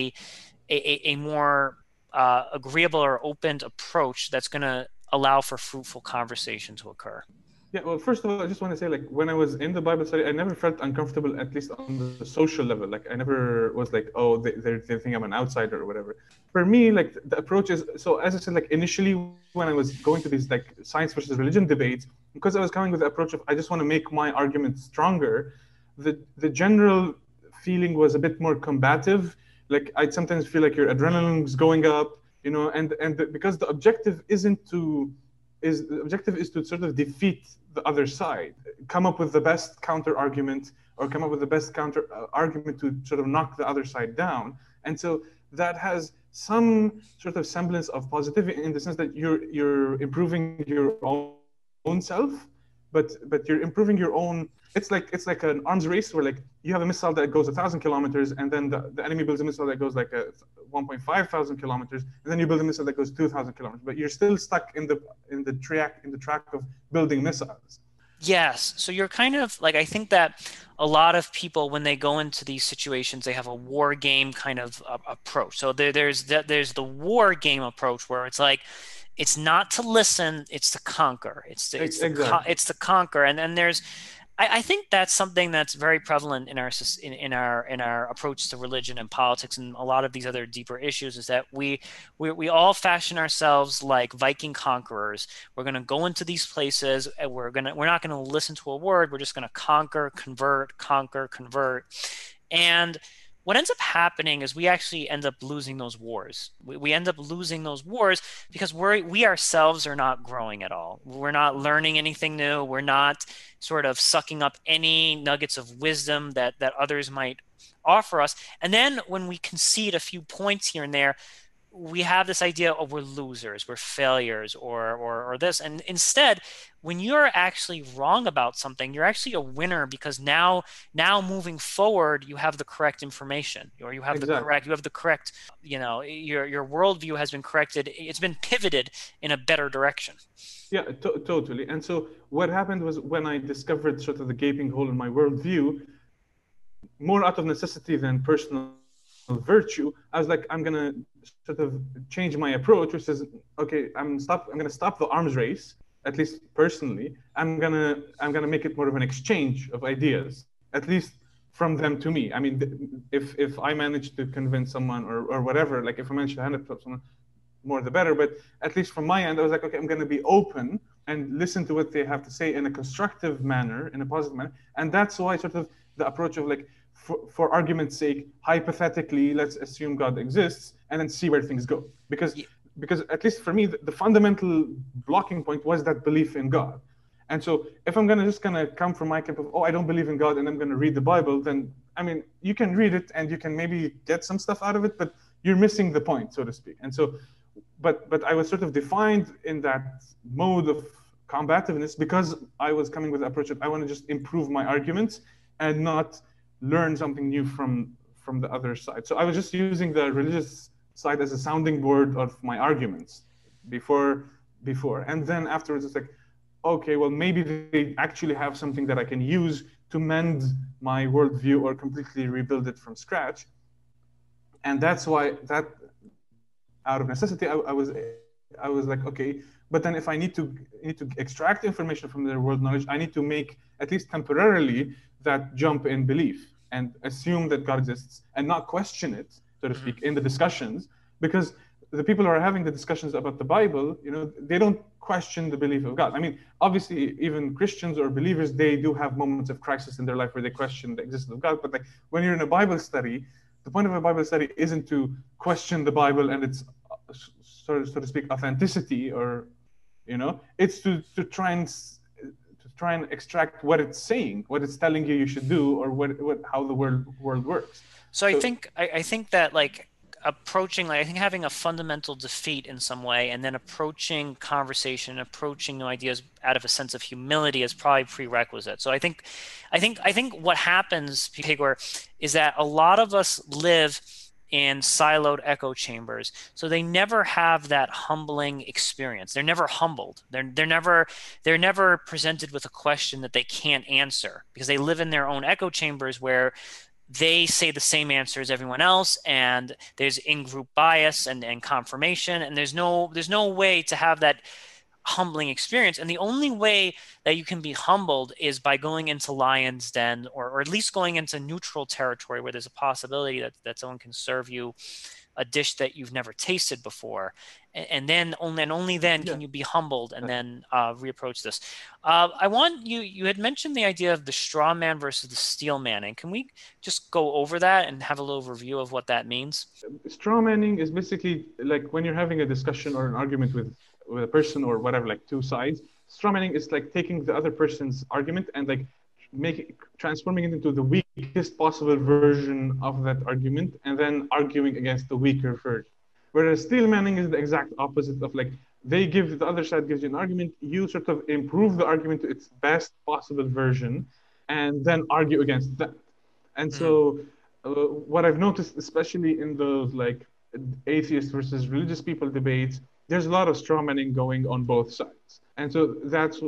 a, a more uh, agreeable or open approach that's going to allow for fruitful conversation to occur. Yeah, well, first of all, I just want to say, like, when I was in the Bible study, I never felt uncomfortable, at least on the social level. Like, I never was like, oh, they, they, they think I'm an outsider or whatever. For me, like, the approach is, so as I said, like, initially when I was going to these, like, science versus religion debates, because I was coming with the approach of, I just want to make my argument stronger, the, the general feeling was a bit more combative. Like, I'd sometimes feel like your adrenaline's going up, you know, and, and the, because the objective isn't to... Is, the objective is to sort of defeat the other side, come up with the best counter argument or come up with the best counter uh, argument to sort of knock the other side down. And so that has some sort of semblance of positivity in the sense that you're you're improving your own, own self, but but you're improving your own. It's like it's like an arms race where, like, you have a missile that goes a thousand kilometers, and then the, the enemy builds a missile that goes like a one point five thousand kilometers, and then you build a missile that goes two thousand kilometers. But you're still stuck in the in the track in the track of building missiles. Yes. So you're kind of like, I think that a lot of people, when they go into these situations, they have a war game kind of uh, approach. So there, there's the, there's the war game approach where it's like, it's not to listen, it's to conquer. It's to, it's, exactly. to, it's to conquer. And then there's, I, I think that's something that's very prevalent in our in, in our in our approach to religion and politics and a lot of these other deeper issues, is that we we, we all fashion ourselves like Viking conquerors. We're going to go into these places and we're going to we're not going to listen to a word. We're just going to conquer, convert, conquer, convert, and what ends up happening is we actually end up losing those wars. We, we end up losing those wars because we we ourselves are not growing at all. We're not learning anything new. We're not sort of sucking up any nuggets of wisdom that that others might offer us. And then when we concede a few points here and there, we have this idea of we're losers, we're failures, or, or or this. And instead, when you're actually wrong about something, you're actually a winner, because now now moving forward, you have the correct information, or you have exactly. the correct you have the correct you know your your worldview has been corrected. It's been pivoted in a better direction. Yeah, to- totally. And so what happened was, when I discovered sort of the gaping hole in my worldview, more out of necessity than personal virtue, I was like, I'm gonna sort of change my approach, which is, okay, I'm stop. I'm gonna stop the arms race. At least personally, I'm gonna I'm gonna make it more of an exchange of ideas, at least from them to me. I mean, if if I manage to convince someone or or whatever, like if I manage to hand it to someone, more the better. But at least from my end, I was like, okay, I'm gonna be open and listen to what they have to say in a constructive manner, in a positive manner, and that's why sort of the approach of like, For, for argument's sake, hypothetically, let's assume God exists and then see where things go. Because, yeah. because at least for me, the, the fundamental blocking point was that belief in God. And so if I'm going to just kind of come from my camp of, oh, I don't believe in God and I'm going to read the Bible, then, I mean, you can read it and you can maybe get some stuff out of it, but you're missing the point, so to speak. And so, but but I was sort of defined in that mode of combativeness because I was coming with the approach of, I want to just improve my arguments and not learn something new from from the other side. So I was just using the religious side as a sounding board of my arguments before before. And then afterwards it's like, okay, well, maybe they actually have something that I can use to mend my worldview or completely rebuild it from scratch. And that's why, that out of necessity, I, I was I was like, okay, but then if I need to need to extract information from their world knowledge, I need to make, at least temporarily, that jump in belief and assume that God exists and not question it, so to speak, in the discussions, because the people who are having the discussions about the Bible, you know, they don't question the belief of God. I mean, obviously, even Christians or believers, they do have moments of crisis in their life where they question the existence of God. But like when you're in a Bible study, the point of a Bible study isn't to question the Bible and its, so to speak, authenticity, or, you know, it's to, to try and try and extract what it's saying, what it's telling you you should do, or what, what how the world world works. So, so I think I, I think that like approaching, like I think having a fundamental defeat in some way, and then approaching conversation, approaching new ideas out of a sense of humility is probably prerequisite. So I think, I think, I think what happens, Pegor, is that a lot of us live in siloed echo chambers, so they never have that humbling experience. They're never humbled. They're they're never they're never presented with a question that they can't answer, because they live in their own echo chambers where they say the same answer as everyone else, and there's in-group bias and, and confirmation, and there's no there's no way to have that humbling experience. And the only way that you can be humbled is by going into lion's den, or, or at least going into neutral territory where there's a possibility that, that someone can serve you a dish that you've never tasted before. And, and then only, and only then yeah. can you be humbled and right. then uh, reapproach this. Uh, I want you, you had mentioned the idea of the straw man versus the steel man. And can we just go over that and have a little review of what that means? Straw manning is basically like when you're having a discussion or an argument with, with a person or whatever, like two sides. Straw manning is like taking the other person's argument and like make it, transforming it into the weakest possible version of that argument and then arguing against the weaker version. Whereas steel manning is the exact opposite of like, they give, the other side gives you an argument, you sort of improve the argument to its best possible version and then argue against that. And mm-hmm. so uh, what I've noticed, especially in those like atheist versus religious people debates, there's a lot of straw manning going on both sides. And so that's,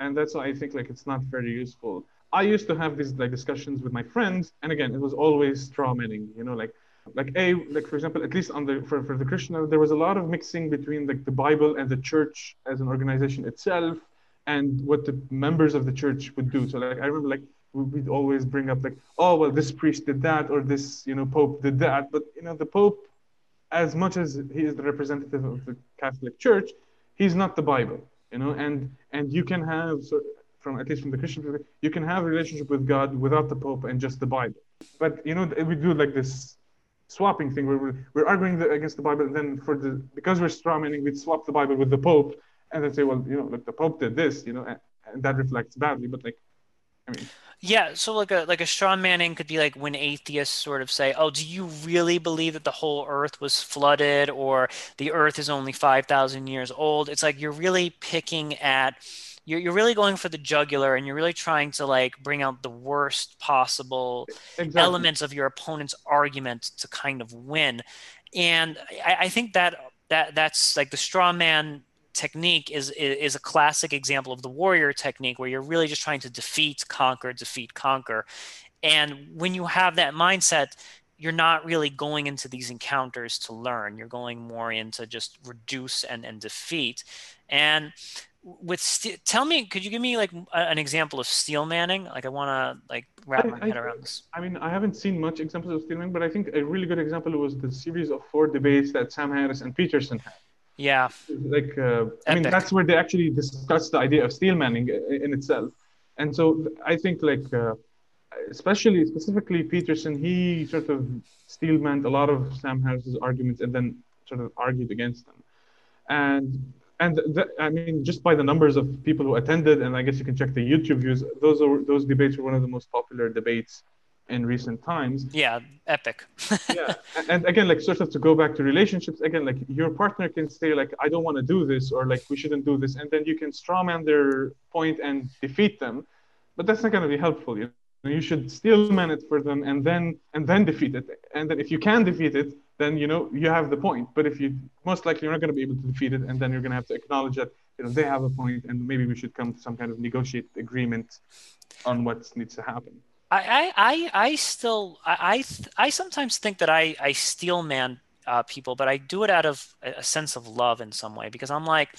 and that's why I think like it's not very useful. I used to have these like discussions with my friends, and again, it was always straw manning, you know, like, like a, like for example, at least on the for, for the Christian, there was a lot of mixing between like the Bible and the church as an organization itself, and what the members of the church would do. So like I remember like we'd always bring up like, oh well, this priest did that, or this, you know, Pope did that, but you know, the Pope, as much as he is the representative of the Catholic Church, he's not the Bible, you know, and and you can have so, from at least from the Christian perspective, you can have a relationship with God without the Pope and just the Bible. But you know, we do like this swapping thing where we're, we're arguing the, against the Bible, and then for the because we're straw manning, we'd swap the Bible with the Pope, and then say, well, you know, like the Pope did this, you know, and, and that reflects badly. But like, I mean. Yeah, so like a like a straw manning could be like when atheists sort of say, "Oh, do you really believe that the whole earth was flooded, or the earth is only five thousand years old?" It's like you're really picking at you're you're really going for the jugular, and you're really trying to like bring out the worst possible exactly. elements of your opponent's argument to kind of win. And I, I think that that that's like the straw man technique is, is is a classic example of the warrior technique, where you're really just trying to defeat, conquer, defeat, conquer. And when you have that mindset, you're not really going into these encounters to learn. You're going more into just reduce and, and defeat. And with st- tell me, could you give me like a, an example of steel manning? Like I want to like wrap I, my head I, around this. I mean, I haven't seen much examples of steel manning, but I think a really good example was the series of four debates that Sam Harris and Peterson had. Yeah, like uh, I mean, that's where they actually discuss the idea of steel manning in itself. And so I think like, uh, especially specifically Peterson, he sort of steel manned a lot of Sam Harris's arguments and then sort of argued against them. And and th- I mean, just by the numbers of people who attended, and I guess you can check the YouTube views, those are, those debates were one of the most popular debates in recent times. Yeah, epic. Yeah, and again, like sort of to go back to relationships, again, like your partner can say like, I don't want to do this, or like, we shouldn't do this. And then you can strawman their point and defeat them, but that's not going to be helpful. You know, you should steel man it for them and then, and then defeat it. And then if you can defeat it, then, you know, you have the point, but if you most likely you're not going to be able to defeat it. And then you're going to have to acknowledge that, you know, they have a point, and maybe we should come to some kind of negotiated agreement on what needs to happen. I, I, I still, I, I sometimes think that I, I steel man uh, people, but I do it out of a sense of love in some way, because I'm like,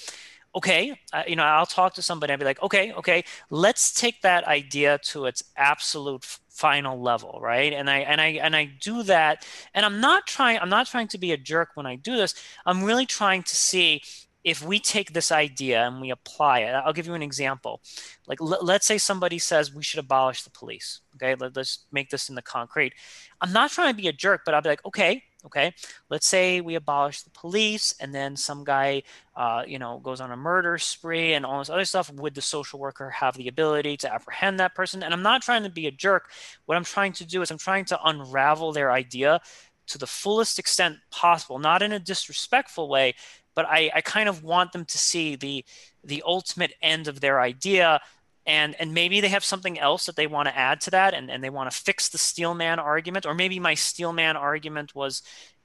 okay, uh, you know, I'll talk to somebody and be like, okay, okay, let's take that idea to its absolute final level. Right. And I, and I, and I do that, and I'm not trying, I'm not trying to be a jerk when I do this. I'm really trying to see, if we take this idea and we apply it, I'll give you an example. Like, l- let's say somebody says we should abolish the police. Okay, let, let's make this in the concrete. I'm not trying to be a jerk, but I'll be like, okay, okay, let's say we abolish the police, and then some guy, uh, you know, goes on a murder spree and all this other stuff. Would the social worker have the ability to apprehend that person? And I'm not trying to be a jerk. What I'm trying to do is I'm trying to unravel their idea to the fullest extent possible, not in a disrespectful way, but I, I kind of want them to see the the ultimate end of their idea, and and maybe they have something else that they want to add to that, and, and they want to fix the steel man argument, or maybe my steel man argument was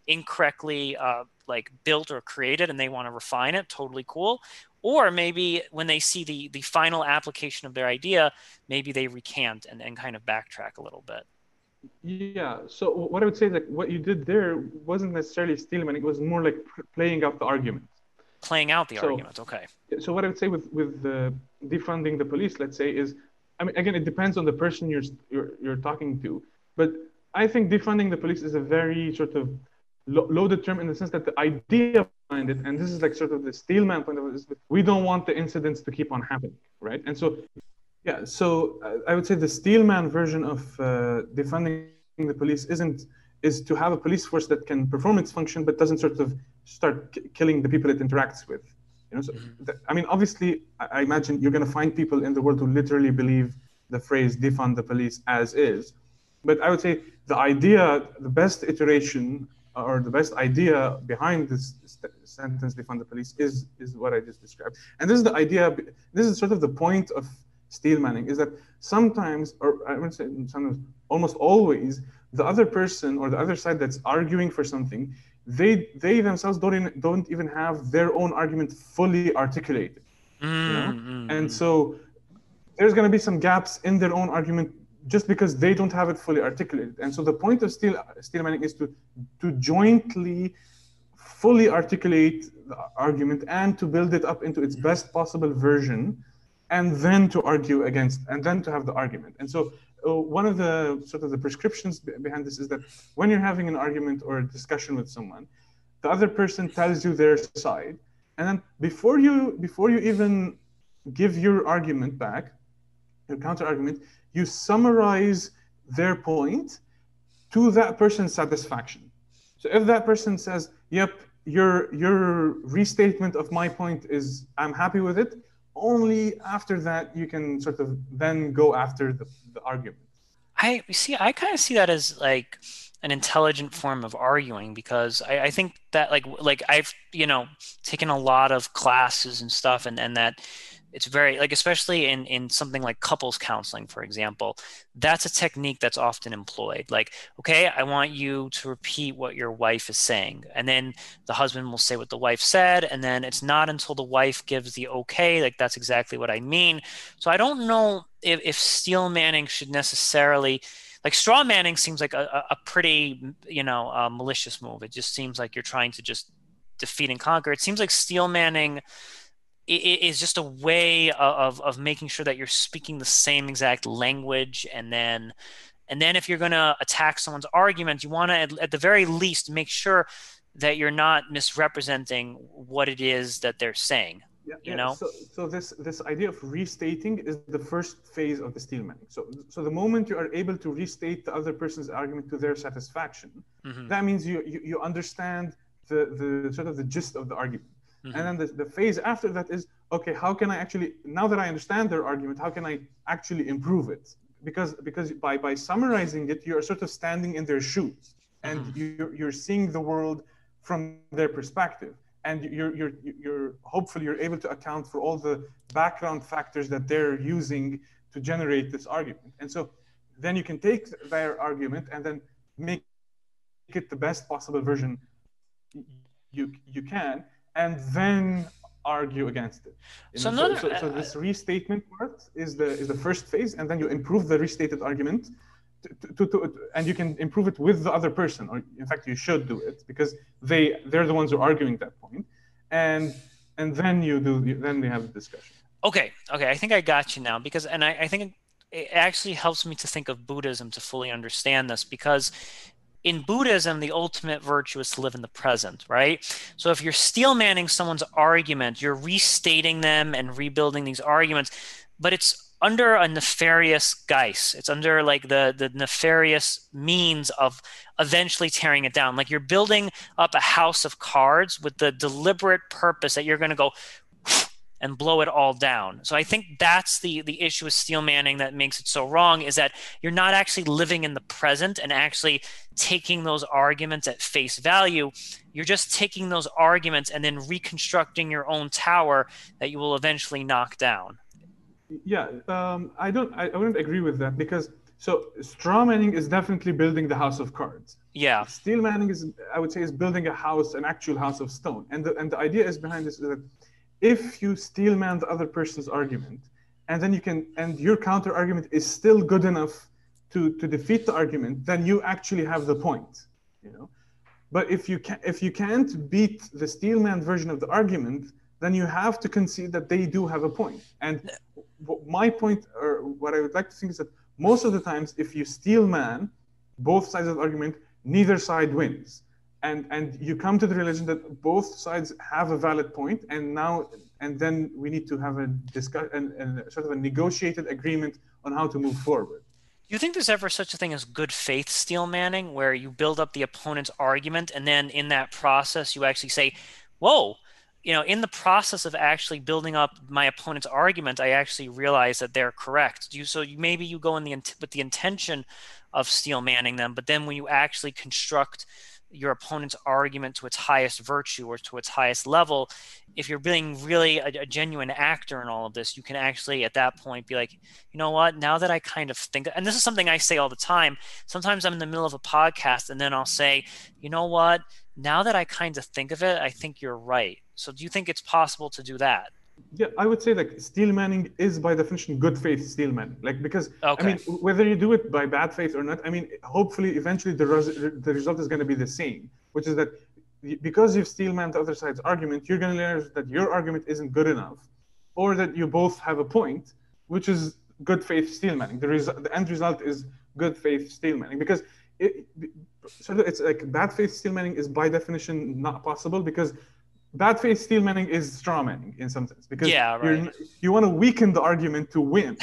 incorrectly uh, like built or created, and they want to refine it. Totally cool. Or maybe when they see the the final application of their idea, maybe they recant and, and kind of backtrack a little bit. Yeah, so what I would say is like what you did there wasn't necessarily steel manning, it was more like pr- playing up the argument. playing out the so, argument. Okay. So what I would say with with the defunding the police, let's say, is, I mean, again, it depends on the person you're you're, you're talking to, but I think defunding the police is a very sort of loaded term in the sense that the idea behind it, and this is like sort of the steel man point of it, is we don't want the incidents to keep on happening, right? And so, yeah, so I would say the steel man version of uh, defunding the police isn't is to have a police force that can perform its function but doesn't sort of start k- killing the people it interacts with. You know, so th- I mean, obviously, I, I imagine you're going to find people in the world who literally believe the phrase "defund the police" as is. But I would say the idea, the best iteration or the best idea behind this st- sentence "defund the police" is is what I just described. And this is the idea. This is sort of the point of steelmanning, is that sometimes, or I would say sometimes, almost always, the other person or the other side that's arguing for something, they they themselves don't even, don't even have their own argument fully articulated. Mm-hmm. You know? And so there's going to be some gaps in their own argument just because they don't have it fully articulated. And so the point of steel steelmanning is to to jointly fully articulate the argument and to build it up into its best possible version, and then to argue against, and then to have the argument. And so one of the sort of the prescriptions behind this is that when you're having an argument or a discussion with someone, the other person tells you their side, and then before you before you even give your argument back, your counter argument, you summarize their point to that person's satisfaction. So if that person says, "Yep, your your restatement of my point is, I'm happy with it," only after that you can sort of then go after the, the argument. I see. I kind of see that as like an intelligent form of arguing, because I, I think that like like I've you know taken a lot of classes and stuff, and and that it's very like, especially in in something like couples counseling, for example, that's a technique that's often employed. Like, okay, I want you to repeat what your wife is saying, and then the husband will say what the wife said, and then it's not until the wife gives the okay, like, that's exactly what I mean. So I don't know if, if steel manning should necessarily, like, straw manning seems like a, a pretty you know uh, malicious move. It just seems like you're trying to just defeat and conquer. It seems like steel manning it is just a way of of making sure that you're speaking the same exact language, and then and then if you're going to attack someone's argument, you want to at, at the very least make sure that you're not misrepresenting what it is that they're saying. Yeah, you yeah. know so, so this this idea of restating is the first phase of the steelmanning. So so the moment you are able to restate the other person's argument to their satisfaction, mm-hmm. that means you, you you understand the the sort of the gist of the argument. Mm-hmm. And then the, the phase after that is, okay, how can I actually, now that I understand their argument, how can I actually improve it? Because because by, by summarizing it, you're sort of standing in their shoes, and mm-hmm. you're, you're seeing the world from their perspective. And you're, you're, you're hopefully you're able to account for all the background factors that they're using to generate this argument. And so then you can take their argument and then make it the best possible version you you can, and then argue against it. So, another, so, so, so this restatement part is the is the first phase, and then you improve the restated argument, to, to, to, and you can improve it with the other person, or in fact, you should do it, because they they're the ones who are arguing that point, and and then you do then we have a discussion. Okay, okay, I think I got you now, because and I, I think it actually helps me to think of Buddhism to fully understand this, because in Buddhism, the ultimate virtue is to live in the present, right? So if you're steel manning someone's argument, you're restating them and rebuilding these arguments, but it's under a nefarious guise. It's under like the, the nefarious means of eventually tearing it down. Like, you're building up a house of cards with the deliberate purpose that you're going to go and blow it all down. So I think that's the the issue with steel manning that makes it so wrong, is that you're not actually living in the present and actually taking those arguments at face value. You're just taking those arguments and then reconstructing your own tower that you will eventually knock down. Yeah, um, I don't. I, I wouldn't agree with that, because so straw manning is definitely building the house of cards. Yeah. Steel manning is, I would say, is building a house, an actual house of stone. And the, and the idea is behind this is that if you steel man the other person's argument, and then you can, and your counter argument is still good enough to, to defeat the argument, then you actually have the point, you know. But if you can, if you can't beat the Steelman version of the argument, then you have to concede that they do have a point. And my point, or what I would like to think, is that most of the times, if you Steelman both sides of the argument, neither side wins. And, and you come to the realization that both sides have a valid point, and now and then we need to have a discuss and, and sort of a negotiated agreement on how to move forward. Do you think there's ever such a thing as good faith steelmanning, where you build up the opponent's argument and then in that process you actually say, whoa, you know, in the process of actually building up my opponent's argument, I actually realize that they're correct? Do you, so you, maybe you go in the with the intention of steelmanning them, but then when you actually construct your opponent's argument to its highest virtue or to its highest level, if you're being really a, a genuine actor in all of this, you can actually at that point be like, you know what, now that I kind of think, and this is something I say all the time, sometimes I'm in the middle of a podcast and then I'll say, you know what, now that I kind of think of it, I think you're right. So do you think it's possible to do that? Yeah, I would say like steelmanning is by definition good faith steelman, like because okay. I mean, whether you do it by bad faith or not, I mean, hopefully eventually the res the result is going to be the same, which is that because you've steelmanned the other side's argument, you're going to learn that your argument isn't good enough, or that you both have a point, which is good faith steelmanning. The res the end result is good faith steelmanning, because it, so it's like bad faith steelmanning is by definition not possible, because bad faith steelmanning is strawmanning in some sense, because yeah, right. you're, you want to weaken the argument to win,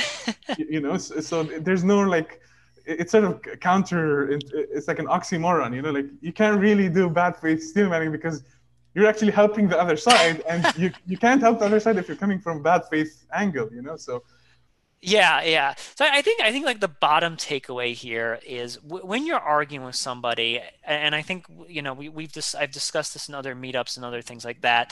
you know. So, so there's no like, it's sort of counter. It's like an oxymoron, you know. Like you can't really do bad faith steelmanning because you're actually helping the other side, and you you can't help the other side if you're coming from bad faith angle, you know. So. Yeah, yeah. So I think I think like the bottom takeaway here is w when you're arguing with somebody, and I think you know we we've just dis I've discussed this in other meetups and other things like that,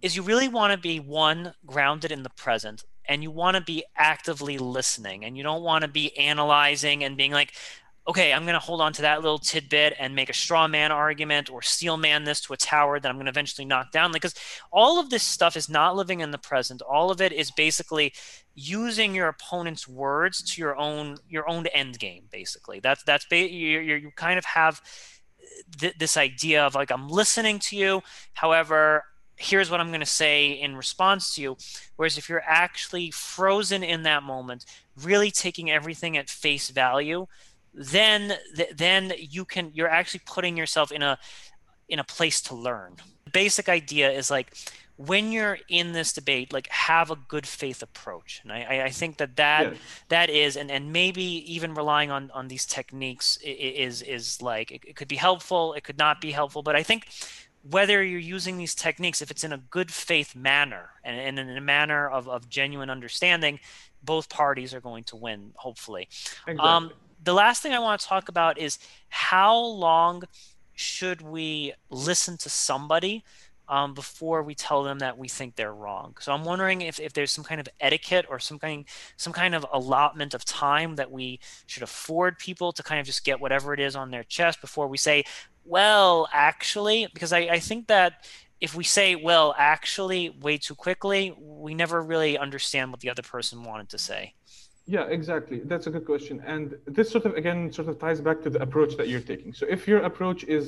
is you really want to be one grounded in the present, and you want to be actively listening, and you don't want to be analyzing and being like, okay, I'm going to hold on to that little tidbit and make a straw man argument or steel man this to a tower that I'm going to eventually knock down. Because like, all of this stuff is not living in the present. All of it is basically using your opponent's words to your own your own end game, basically. That's, that's ba you, you kind of have th this idea of like, I'm listening to you, however, here's what I'm going to say in response to you. Whereas if you're actually frozen in that moment, really taking everything at face value, then then you can you're actually putting yourself in a in a place to learn. The basic idea is like, when you're in this debate, like have a good faith approach, and I, I think that that yeah. that is, and and maybe even relying on on these techniques is is like it, it could be helpful, it could not be helpful, but I think whether you're using these techniques, if it's in a good faith manner and, and in a manner of of genuine understanding, both parties are going to win, hopefully. Exactly. Um, the last thing I want to talk about is how long should we listen to somebody um, before we tell them that we think they're wrong. So I'm wondering if, if there's some kind of etiquette or some kind, some kind of allotment of time that we should afford people to kind of just get whatever it is on their chest before we say, well, actually, because I, I think that if we say, well, actually, way too quickly, we never really understand what the other person wanted to say. Yeah, exactly. That's a good question. And this sort of, again, sort of ties back to the approach that you're taking. So if your approach is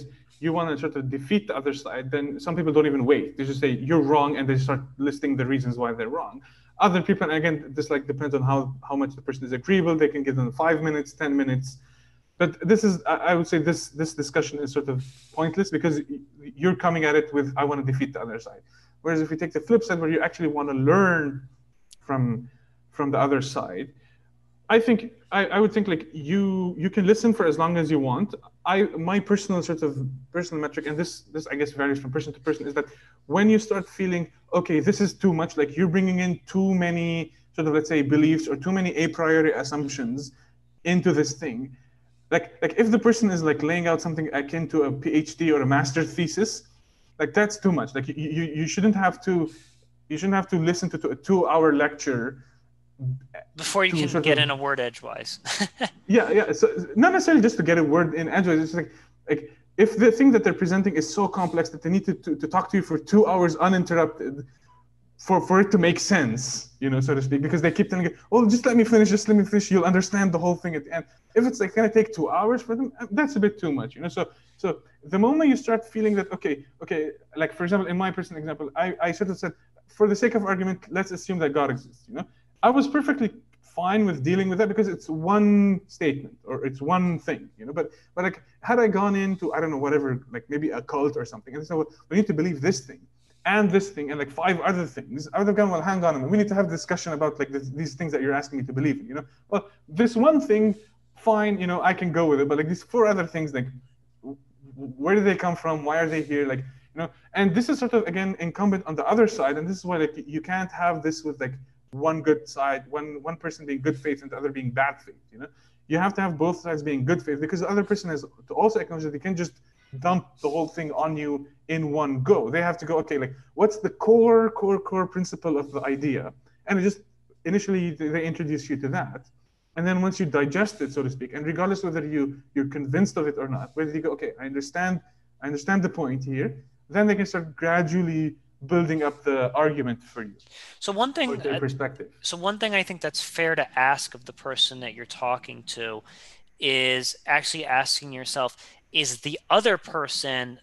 you want to sort of defeat the other side, then some people don't even wait. They just say, you're wrong, and they start listing the reasons why they're wrong. Other people, and again, this like depends on how, how much the person is agreeable. They can give them five minutes, ten minutes. But this is, I would say this, this discussion is sort of pointless because you're coming at it with, I want to defeat the other side. Whereas if you take the flip side where you actually want to learn from, from the other side, I think I, I would think like you you can listen for as long as you want. I my personal sort of personal metric, and this this I guess varies from person to person, is that when you start feeling okay, this is too much, like you're bringing in too many sort of let's say beliefs or too many a priori assumptions into this thing, like like if the person is like laying out something akin to a PhD or a master's thesis, like that's too much. Like you you, you shouldn't have to you shouldn't have to listen to, to a two-hour lecture before you can get of, in a word edgewise. yeah, yeah. So not necessarily just to get a word in edgewise. It's like, like if the thing that they're presenting is so complex that they need to, to, to talk to you for two hours uninterrupted, for, for it to make sense, you know, so to speak, because they keep telling you, oh, just let me finish, just let me finish, you'll understand the whole thing at the end. If it's like going to take two hours for them, that's a bit too much, you know. So so the moment you start feeling that, okay, okay, like, for example, in my personal example, I, I sort of said, for the sake of argument, let's assume that God exists, you know. I was perfectly fine with dealing with that because it's one statement or it's one thing, you know, but but like, had I gone into, I don't know, whatever, like maybe a cult or something, and so, well, we need to believe this thing and this thing and like five other things, I would have gone, well, hang on a minute, we need to have a discussion about like this, these things that you're asking me to believe in, you know. Well, this one thing, fine, you know, I can go with it, but like these four other things, like, where do they come from, why are they here, like, you know. And this is sort of, again, incumbent on the other side, and this is why, like, you can't have this with like one good side, one one person being good faith and the other being bad faith, you know. You have to have both sides being good faith, because the other person has to also acknowledge that they can't just dump the whole thing on you in one go. They have to go, okay, like, what's the core, core, core principle of the idea? And it just, initially, they introduce you to that. And then once you digest it, so to speak, and regardless whether you, you're convinced of it or not, whether you go, okay, I understand, I understand the point here, then they can start gradually building up the argument for you. So one thing, their perspective. So one thing I think that's fair to ask of the person that you're talking to is actually asking yourself, is the other person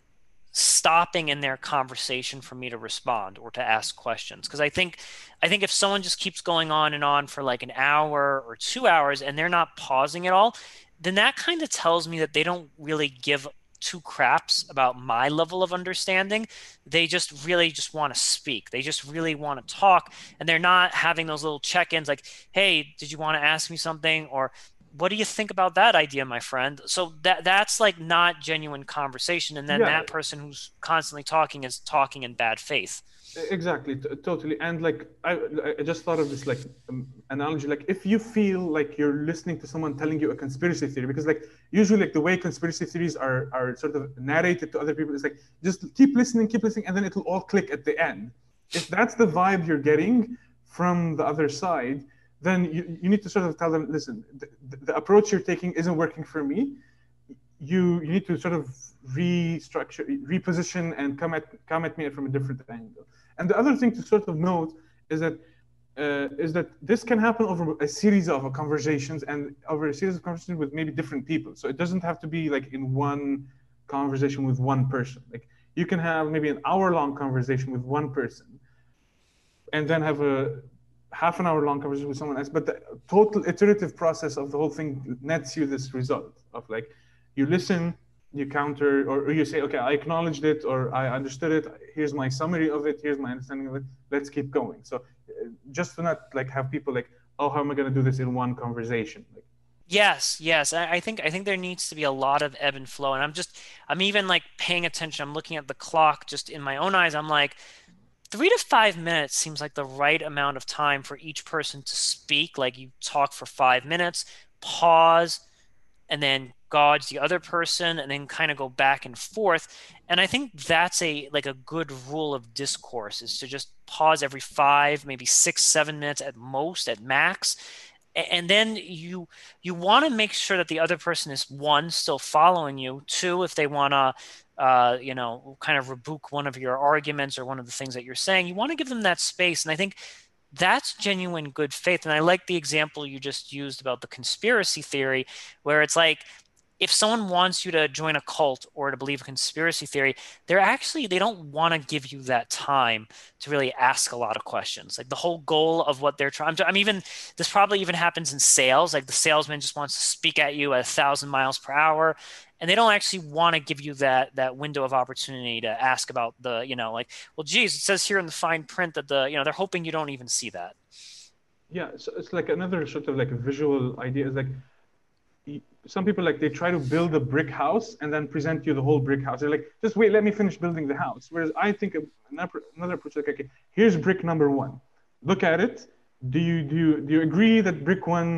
stopping in their conversation for me to respond or to ask questions? Because I think, I think if someone just keeps going on and on for like an hour or two hours and they're not pausing at all, then that kind of tells me that they don't really give two craps about my level of understanding. They just really just want to speak. They just really want to talk, and they're not having those little check-ins like, hey, did you want to ask me something? Or what do you think about that idea, my friend? So that that's like not genuine conversation. And then yeah. that person who's constantly talking is talking in bad faith. Exactly. T- totally. And like, I, I just thought of this like um, analogy, like if you feel like you're listening to someone telling you a conspiracy theory, because like usually like the way conspiracy theories are, are sort of narrated to other people is like, just keep listening, keep listening, and then it'll all click at the end. If that's the vibe you're getting from the other side, then you, you need to sort of tell them, listen, the, the approach you're taking isn't working for me. You, you need to sort of restructure, reposition, and come at come at me from a different angle. And the other thing to sort of note is that uh, is that this can happen over a series of conversations and over a series of conversations with maybe different people. So it doesn't have to be like in one conversation with one person. Like you can have maybe an hour-long conversation with one person, and then have a half an hour long conversation with someone else. But the total iterative process of the whole thing nets you this result of like, you listen, you counter, or, or you say, okay, I acknowledged it, or I understood it. Here's my summary of it. Here's my understanding of it. Let's keep going. So uh, just to not like have people like, oh, how am I going to do this in one conversation? Like, yes, yes. I, I think I think there needs to be a lot of ebb and flow. And I'm just, I'm even like paying attention. I'm looking at the clock just in my own eyes. I'm like, three to five minutes seems like the right amount of time for each person to speak. Like you talk for five minutes, pause, and then gauge the other person, and then kind of go back and forth. And I think that's a like a good rule of discourse, is to just pause every five, maybe six, seven minutes at most, at max. And then you you want to make sure that the other person is, one, still following you, two, if they want to Uh, you know, kind of rebuke one of your arguments or one of the things that you're saying, you want to give them that space. And I think that's genuine good faith. And I like the example you just used about the conspiracy theory, where it's like, if someone wants you to join a cult or to believe a conspiracy theory, they're actually, they don't want to give you that time to really ask a lot of questions. Like the whole goal of what they're trying to, I'm even, this probably even happens in sales. Like the salesman just wants to speak at you at a thousand miles per hour. And they don't actually want to give you that that window of opportunity to ask about the, you know, like, well, geez, it says here in the fine print that the, you know, they're hoping you don't even see that. Yeah, so it's like another sort of like a visual idea is like, some people like they try to build a brick house and then present you the whole brick house. They're like, just wait, let me finish building the house. Whereas I think another, another approach like, okay, here's brick number one. Look at it. Do you do you, do you agree that brick one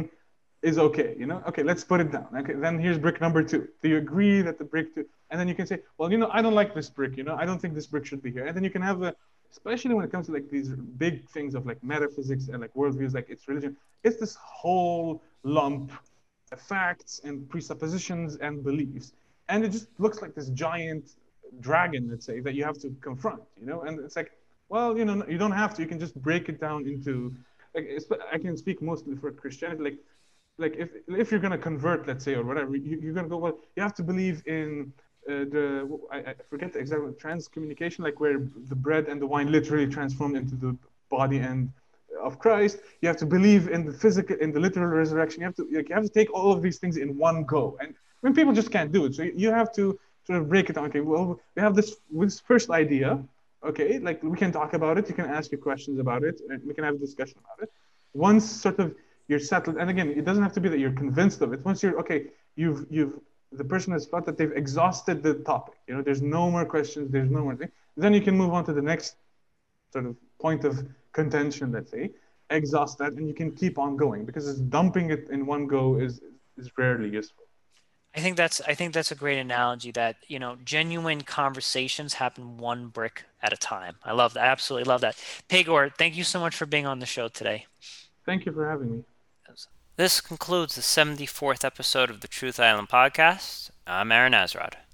is okay, you know? Okay, let's put it down. Okay, then here's brick number two. Do you agree that the brick two? And then you can say, well, you know, I don't like this brick, you know, I don't think this brick should be here. And then you can have, a, especially when it comes to like these big things of like metaphysics and like worldviews, like it's religion, it's this whole lump of facts and presuppositions and beliefs. And it just looks like this giant dragon, let's say, that you have to confront, you know? And it's like, Well, you know, you don't have to. You can just break it down into, like, I can speak mostly for Christianity. Like, like if if you're gonna convert, let's say, or whatever, you, you're gonna go, well, you have to believe in uh, the I, I forget the exact transcommunication, like where the bread and the wine literally transformed into the body and of Christ. You have to believe in the physical, in the literal resurrection. You have to, like, you have to take all of these things in one go, and when I mean, people just can't do it, so you have to sort of break it down. Okay, well, we have this this first idea. Okay, like, we can talk about it. You can ask your questions about it, and we can have a discussion about it. Once sort of you're settled, and again, it doesn't have to be that you're convinced of it. Once you're okay, you've you've the person has felt that they've exhausted the topic. You know, there's no more questions. There's no more thing. Then you can move on to the next sort of point of contention. Let's say exhaust that, and you can keep on going, because it's dumping it in one go is is rarely useful. I think that's I think that's a great analogy, that, you know, genuine conversations happen one brick at a time. I love that. I absolutely love that. Pegor, thank you so much for being on the show today. Thank you for having me. This concludes the seventy-fourth episode of the Truth Island podcast. I'm Aaron Azrod.